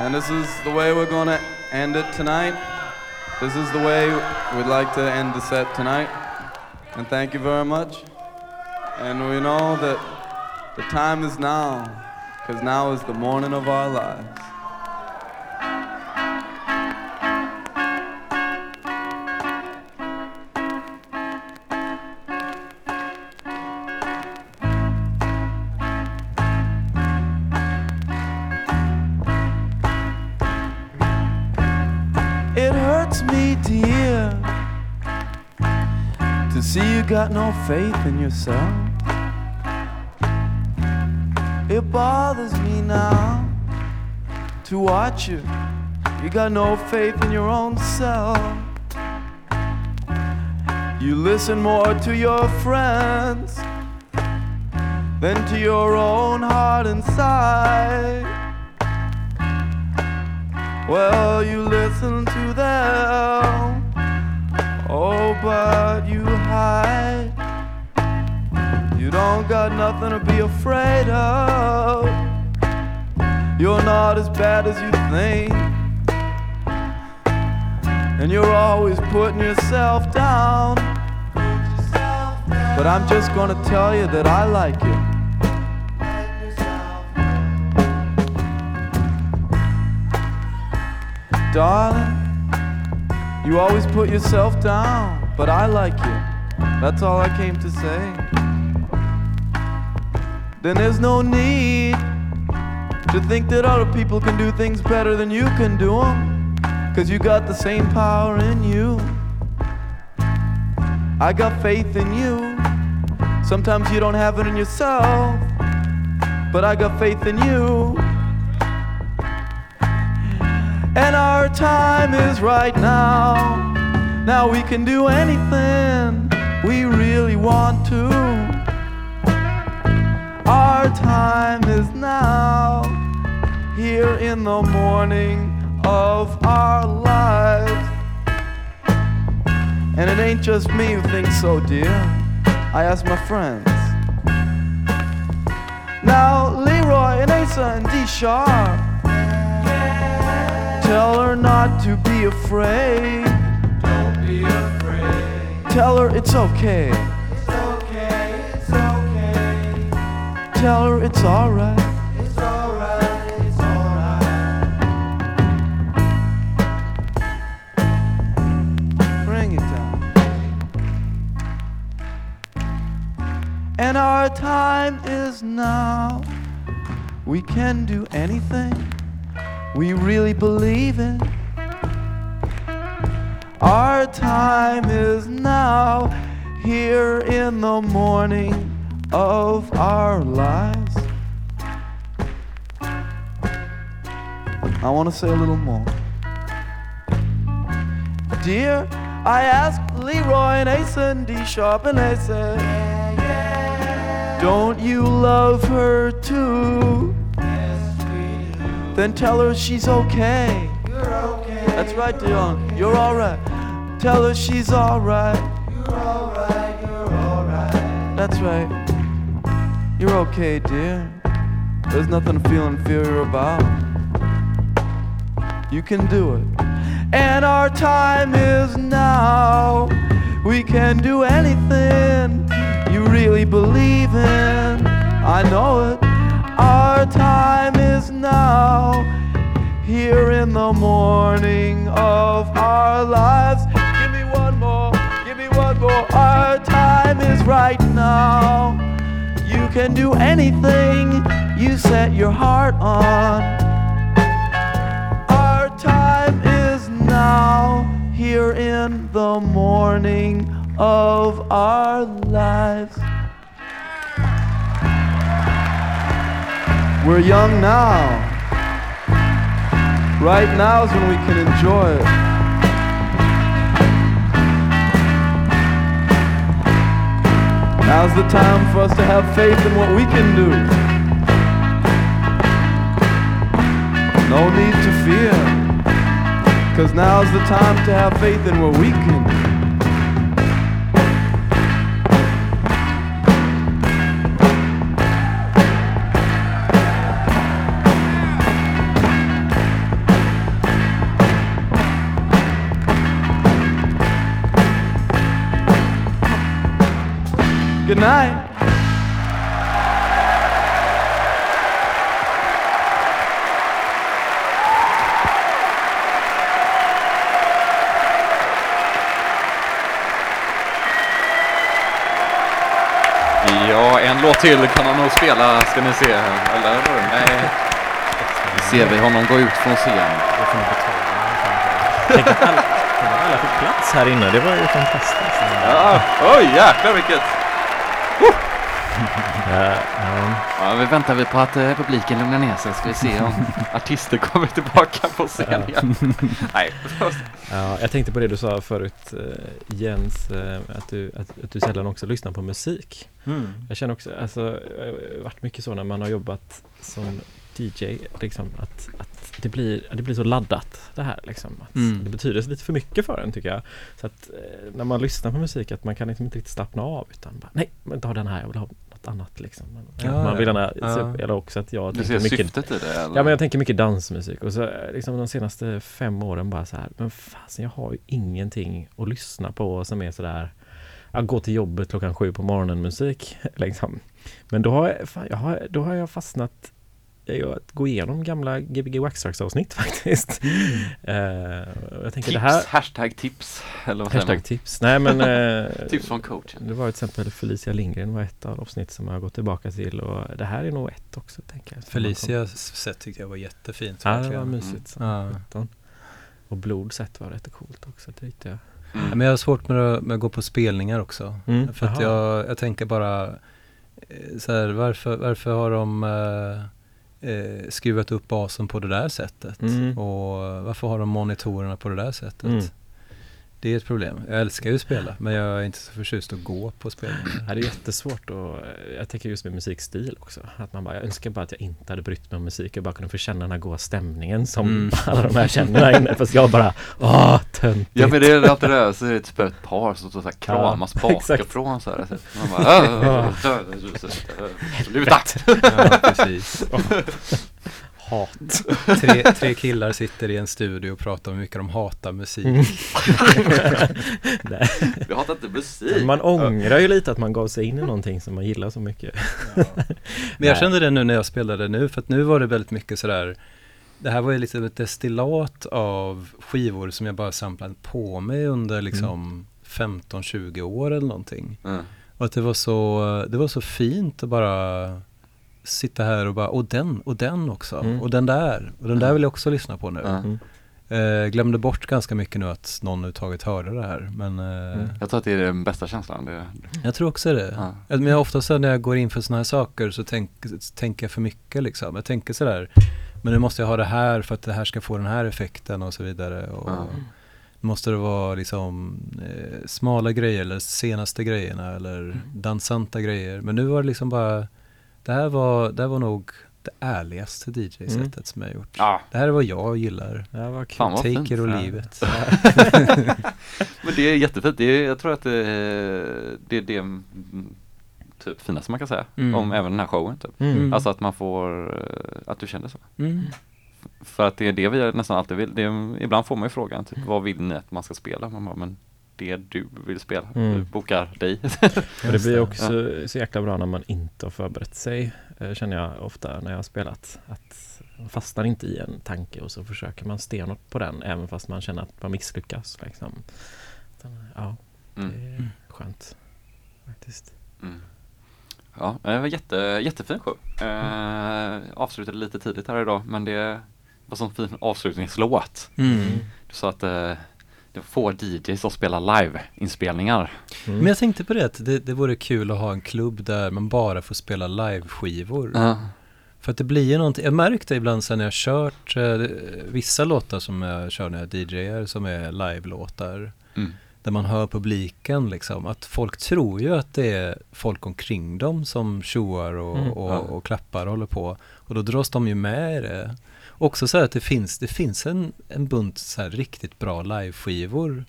And this is the way we're gonna end it tonight. This is the way we'd like to end the set tonight. And thank you very much. And we know that the time is now, because now is the morning of our lives. Got no faith in yourself. It bothers me now to watch you. You got no faith in your own self. You listen more to your friends than to your own heart inside. Well, you listen to them, oh, but you hide. You don't got nothing to be afraid of. You're not as bad as you think, and you're always putting yourself down. But I'm just gonna tell you that I like you. Darling, you always put yourself down, but I like you. That's all I came to say. Then there's no need to think that other people can do things better than you can do them, 'cause you got the same power in you. I got faith in you. Sometimes you don't have it in yourself, but I got faith in you. And our time is right now. Now we can do anything we really want to. Our time is now, here in the morning of our lives. And it ain't just me who thinks so, dear. I asked my friends. Now Leroy and Asa and D-Sharp, tell her not to be afraid. Don't be afraid. Tell her it's okay. It's okay, it's okay. Tell her it's alright. It's alright, it's alright. Bring it down. And our time is now. We can do anything we really believe in. Our time is now, here in the morning of our lives. I want to say a little more. Dear, I asked Leroy and Ace and D-Sharp, and they said, yeah, yeah. Don't you love her too? Then tell her she's okay. You're okay. That's right, Dion. You're alright. Tell her she's alright. You're alright, you're alright. That's right. You're okay, dear. There's nothing to feel inferior about. You can do it. And our time is now. We can do anything you really believe in. I know it. Our time is now. Here in the morning of our lives. Give me one more. Give me one more. Our time is right now. You can do anything you set your heart on. Our time is now. Here in the morning of our lives. We're young now. Right now is when we can enjoy it. Now's the time for us to have faith in what we can do. No need to fear, because now's the time to have faith in what we can do. Good night. Ja, en låt till kan han nog spela, ska ni se här. Eller nej. Ser vi honom gå ut från scenen. Tänk att alla fick plats här inne. Det var ju fantastiskt. Ja, oj jäklar vilket. Ja, vi väntar vi på att publiken lugnar ner sig. Ska vi se om artister kommer tillbaka på scenen igen. Nej. Ja, jag tänkte på det du sa förut, Jens, att du sällan också lyssnar på musik. Mm. Jag känner också, alltså, jag har varit mycket så när man har jobbat som DJ, liksom, att det blir så laddat det här, liksom, att det betyder så lite för mycket för en, tycker jag. Så att när man lyssnar på musik, att man kan liksom inte riktigt slappna av, utan bara, nej, men ta den här, jag vill ha något annat, liksom. Eller också att jag tänker mycket, jag tänker mycket dansmusik, och så liksom de senaste 5 åren bara så här, men fasen, jag har ju ingenting att lyssna på som är så där, jag går till jobbet 7:00 på morgonen musik, liksom. Men då har jag fastnat att gå igenom gamla GBG Wax Trax avsnitt faktiskt. Jag tänker tips, det här #tips eller vad säger man? #tips. Nej, men tips från coachen. Det var till exempel Felicia Lindgren var ett av avsnitt som jag har gått tillbaka till, och det här är nog ett också, tänker jag. Felicias sätt tyckte jag var jättefint. Ja, det var mysigt. Och blodsätt var rätt coolt också, tyckte jag. Men jag har svårt med att gå på spelningar också. Mm. För att jag tänker bara så här, varför har de skruvat upp basen på det där sättet, och varför har de monitorerna på det där sättet? Det är ett problem. Jag älskar ju att spela, men jag är inte så förtjust att gå på spelningar. Det är jättesvårt, och jag tänker just med musikstil också, att man bara, jag önskar bara att jag inte hade brytt mig om musik, jag bara kunde få känna den här goa stämningen som alla de här känner här inne, fast jag bara, töntigt. Ja, men det är alltid det, så är det typ ett par som så här kramas bakifrån så här. Man bara, sluta! Ja, precis. Hat. Tre killar sitter i en studio och pratar om hur mycket de hatar musik. Nej. Vi hatar inte musik. Man ångrar ju lite att man gav sig in i någonting som man gillar så mycket. Ja. Men jag kände det nu när jag spelade nu, för att nu var det väldigt mycket sådär, det här var ju liksom ett destillat av skivor som jag bara samplat på mig under liksom 15-20 år eller någonting. Mm. Och att det var så fint att bara sitta här och bara, och den också, och den där vill jag också lyssna på nu. Glömde bort ganska mycket nu att någon överhuvudtaget hörde det här, men jag tror att det är den bästa känslan. Jag tror också det. Men jag ofta så när jag går in för såna här saker så tänker jag för mycket, liksom. Jag tänker så där, men nu måste jag ha det här för att det här ska få den här effekten och så vidare, och måste det vara liksom smala grejer eller senaste grejerna eller dansanta grejer. Men nu var det liksom bara, Det här var nog det ärligaste DJ-sättet som jag gjort. Ja. Det här är vad jag gillar. Ja, vad kul. Take fint. It och livet. Men det är jättefint. Jag tror att det typ finaste man kan säga om även den här showen typ. Alltså att man får att du känner så. För att det är det vi nästan alltid vill. Det är, ibland får man ju frågan typ, vad vill ni att man ska spela? Man bara, men det du vill spela. Du bokar dig. Det blir också så jäkla bra när man inte har förberett sig. Känner jag ofta när jag har spelat. Att man fastnar inte i en tanke och så försöker man stenhårt på den även fast man känner att man misslyckas. Liksom. Ja, det är skönt faktiskt. Ja, det var jättefin show. Avslutade lite tidigt här idag, men det var sån fin avslutningslåt. Du sa att det får DJs att spela live-inspelningar. Men jag tänkte på det, att det vore kul att ha en klubb där man bara får spela live-skivor. För att det blir ju någonting. Jag märkte ibland sen när jag kört vissa låtar som jag kör när jag DJar som är live-låtar. Där man hör publiken liksom, att folk tror ju att det är folk omkring dem som tjoar och klappar och håller på, och då dras de ju med i det. Också så här att det finns en bunt så här riktigt bra liveskivor,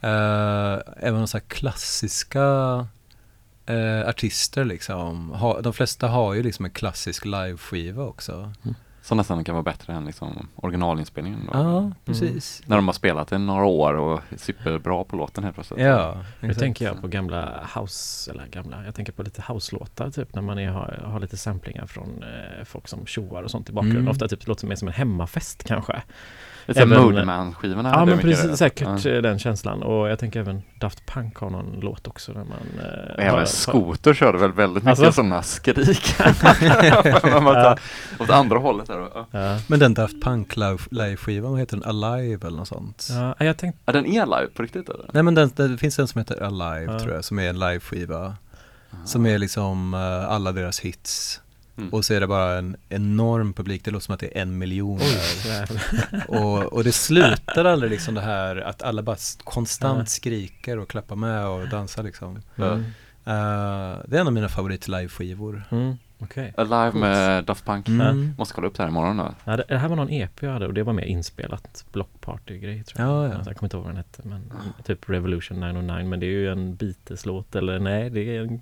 även de så här klassiska artister liksom, de flesta har ju liksom en klassisk liveskiva också. Så nästan kan vara bättre än liksom originalinspelningen då. Ja, precis. När de har spelat i några år och är superbra på låten helt plötsligt. Ja, nu tänker jag på jag tänker på lite house-låtar typ, när man har lite samplingar från folk som tjoar och sånt i bakgrunden. Ofta typ låter mer som en hemmafest kanske. Lite Moodman-skivorna. Ja, men precis, säkert den känslan. Och jag tänker även Daft Punk har någon låt också där man... även Skoter körde väl väldigt mycket sådana skrik. Åt andra hållet där. Men den Daft Punk live-skivan, vad heter den? Alive eller något sånt? Ja, jag tänkte... Ja, den är live på riktigt eller? Nej, men det finns en som heter Alive tror jag, som är en live-skiva. Som är liksom alla deras hits. Och så är det bara en enorm publik. Det låter som att det är 1 miljon. Och det slutar aldrig liksom det här att alla bara konstant skriker och klappar med och dansar liksom. Det är en av mina favorit liveskivor. Okay. Alive med Daft Punk. Måste kolla upp det här imorgon då. Ja, det här var någon EP jag hade och det var mer inspelat blockparty-grej tror jag. Alltså, jag kommer inte ihåg vad den hette, men typ Revolution 909, men det är ju en Beatles-låt eller nej, det är en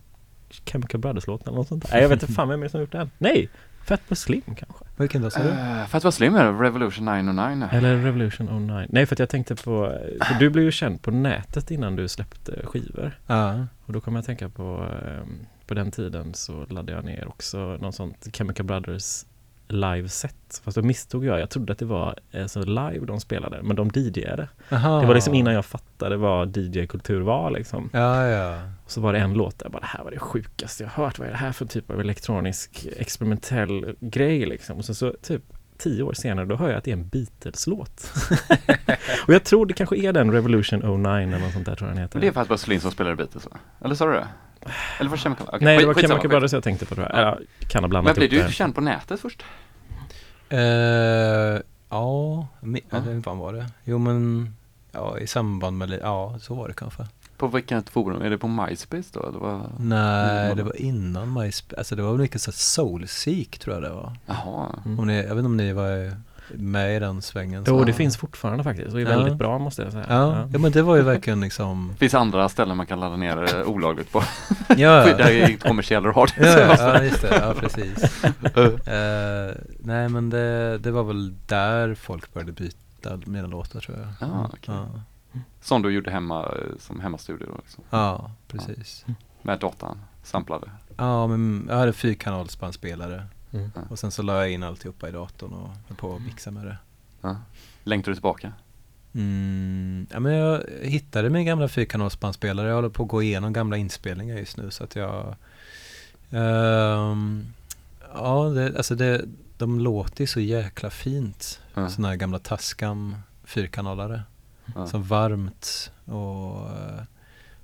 Chemical Brothers-låten eller något sånt där. Nej, jag vet inte fan vem är som har gjort den. Nej, Fatboy Slim kanske. Vilken då sa du? Fatboy Slim är Revolution 909. Eller Revolution 09. Nej, för att jag tänkte på... För du blev ju känd på nätet innan du släppte skivor. Och då kommer jag tänka på den tiden så laddade jag ner också någon sånt Chemical Brothers live-set. Fast då misstog jag. Jag trodde att det var alltså live de spelade, men de DJade. Det var liksom innan jag fattade vad DJ-kultur var liksom. Och så var det en låt där jag bara, det här var det sjukaste jag hört. Vad är det här för typ av elektronisk experimentell grej liksom? Och sen så typ 10 år senare då hör jag att det är en Beatles-låt. Och jag tror det kanske är den Revolution 09 eller något sånt där tror jag den heter. Men det är faktiskt bara Slin som spelade Beatles va? Eller sa du det? Eller var Chemical... Okay. Nej, det var Chemical Brothers jag tänkte på tror jag. Jag kan ha blandat. Men blev du känd på nätet först? Jag vet inte vad var det. Jo men, i samband med... Ja, så var det kanske. På vilket forum? Är det på MySpace då? Nej, det var innan MySpace. Alltså det var väl mycket så Soulseek tror jag det var. Jaha. Jag vet inte om ni var med i den svängen. Jo, det finns fortfarande faktiskt. Och är väldigt bra måste jag säga. Ja, men det var ju verkligen liksom... Det finns andra ställen man kan ladda ner olagligt på. Där är inget kommersiellt och hårt. Ja, just det. Ja, precis. Nej, men det var väl där folk började byta mina låtar tror jag. Okay. Som du gjorde hemma, som hemmastudio då liksom. Ja, precis. Med datorn, samplade. Ja, men jag hade 4-kanalsbandspelare. Och sen så la jag in alltihopa i datorn och höll på att mixa med det. Längtar du tillbaka? Ja, men jag hittade min gamla 4-kanalsbandspelare. Jag håller på att gå igenom gamla inspelningar just nu. Så att jag... de låter ju så jäkla fint. Såna här gamla Tascam 4-kanalare. Så varmt och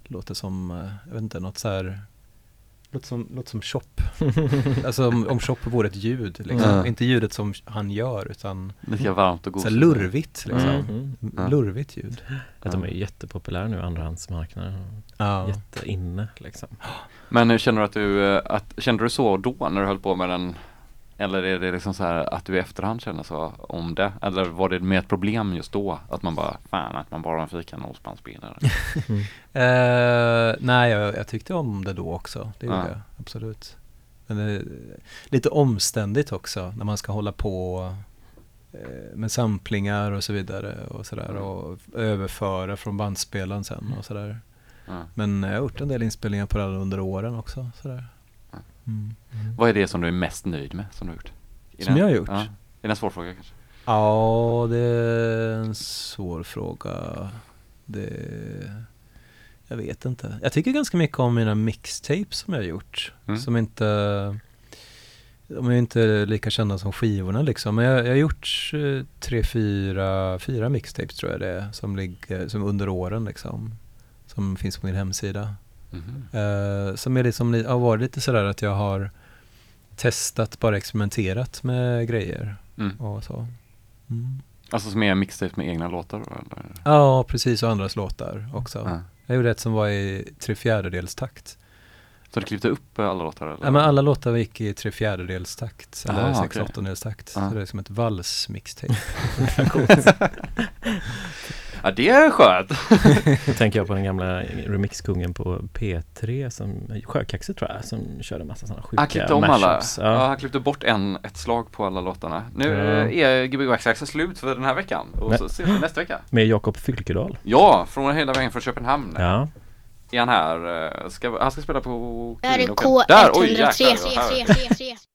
låter som jag vet inte, något så här låter som shop. Alltså om shop vore ett ljud liksom. Inte ljudet som han gör utan lika varmt och gott. Lurvigt liksom. Lurvigt ljud. Att de är jättepopulära nu andrahandsmarknaden. Jätteinne liksom. Men känner du så då när du höll på med den Eller är det liksom så här att du i efterhand känner så om det? Eller var det mer ett problem just då? Att man bara, fan att man bara fick en nollspanspelare. Nej, jag tyckte om det då också. Det gjorde jag, absolut. Men det är lite omständigt också när man ska hålla på med samplingar och så vidare och sådär och överföra från bandspelaren sen och sådär. Men jag har gjort en del inspelningar på det under åren också. Sådär. Vad är det som du är mest nöjd med som du har gjort? Jag har gjort? Ja. Är det en svår fråga kanske? Ja, det är en svår fråga. Jag vet inte. Jag tycker ganska mycket om mina mixtapes som jag har gjort. Som inte... De är inte lika kända som skivorna liksom. Men jag har gjort 3-4 mixtapes tror jag det är. Som under åren liksom. Som finns på min hemsida. Som är liksom, har varit lite sådär att jag har testat, bara experimenterat med grejer och så. Alltså som är mixtape med egna låtar? Eller? Ja, precis, och andras låtar också. Jag gjorde ett som var i 3/4-takt. Så du klippte upp alla låtar? Eller? Ja, men alla låtar gick i 3/4-takt eller 6/8-takt. Så det är som ett vals-mixtape. Ja, det är skönt. Då tänker jag på den gamla remixkungen på P3 som Sjökaxet tror jag, som körde en massa sådana sjuka mashups. Ja, han klippte bort ett slag på alla låtarna. Nu är GBG Wax Trax slut för den här veckan och så ses vi nästa vecka. Med Jakob Fylkedal. Ja, från hela vägen från Köpenhamn. Ja. Är han här? Han ska spela på... RK 103.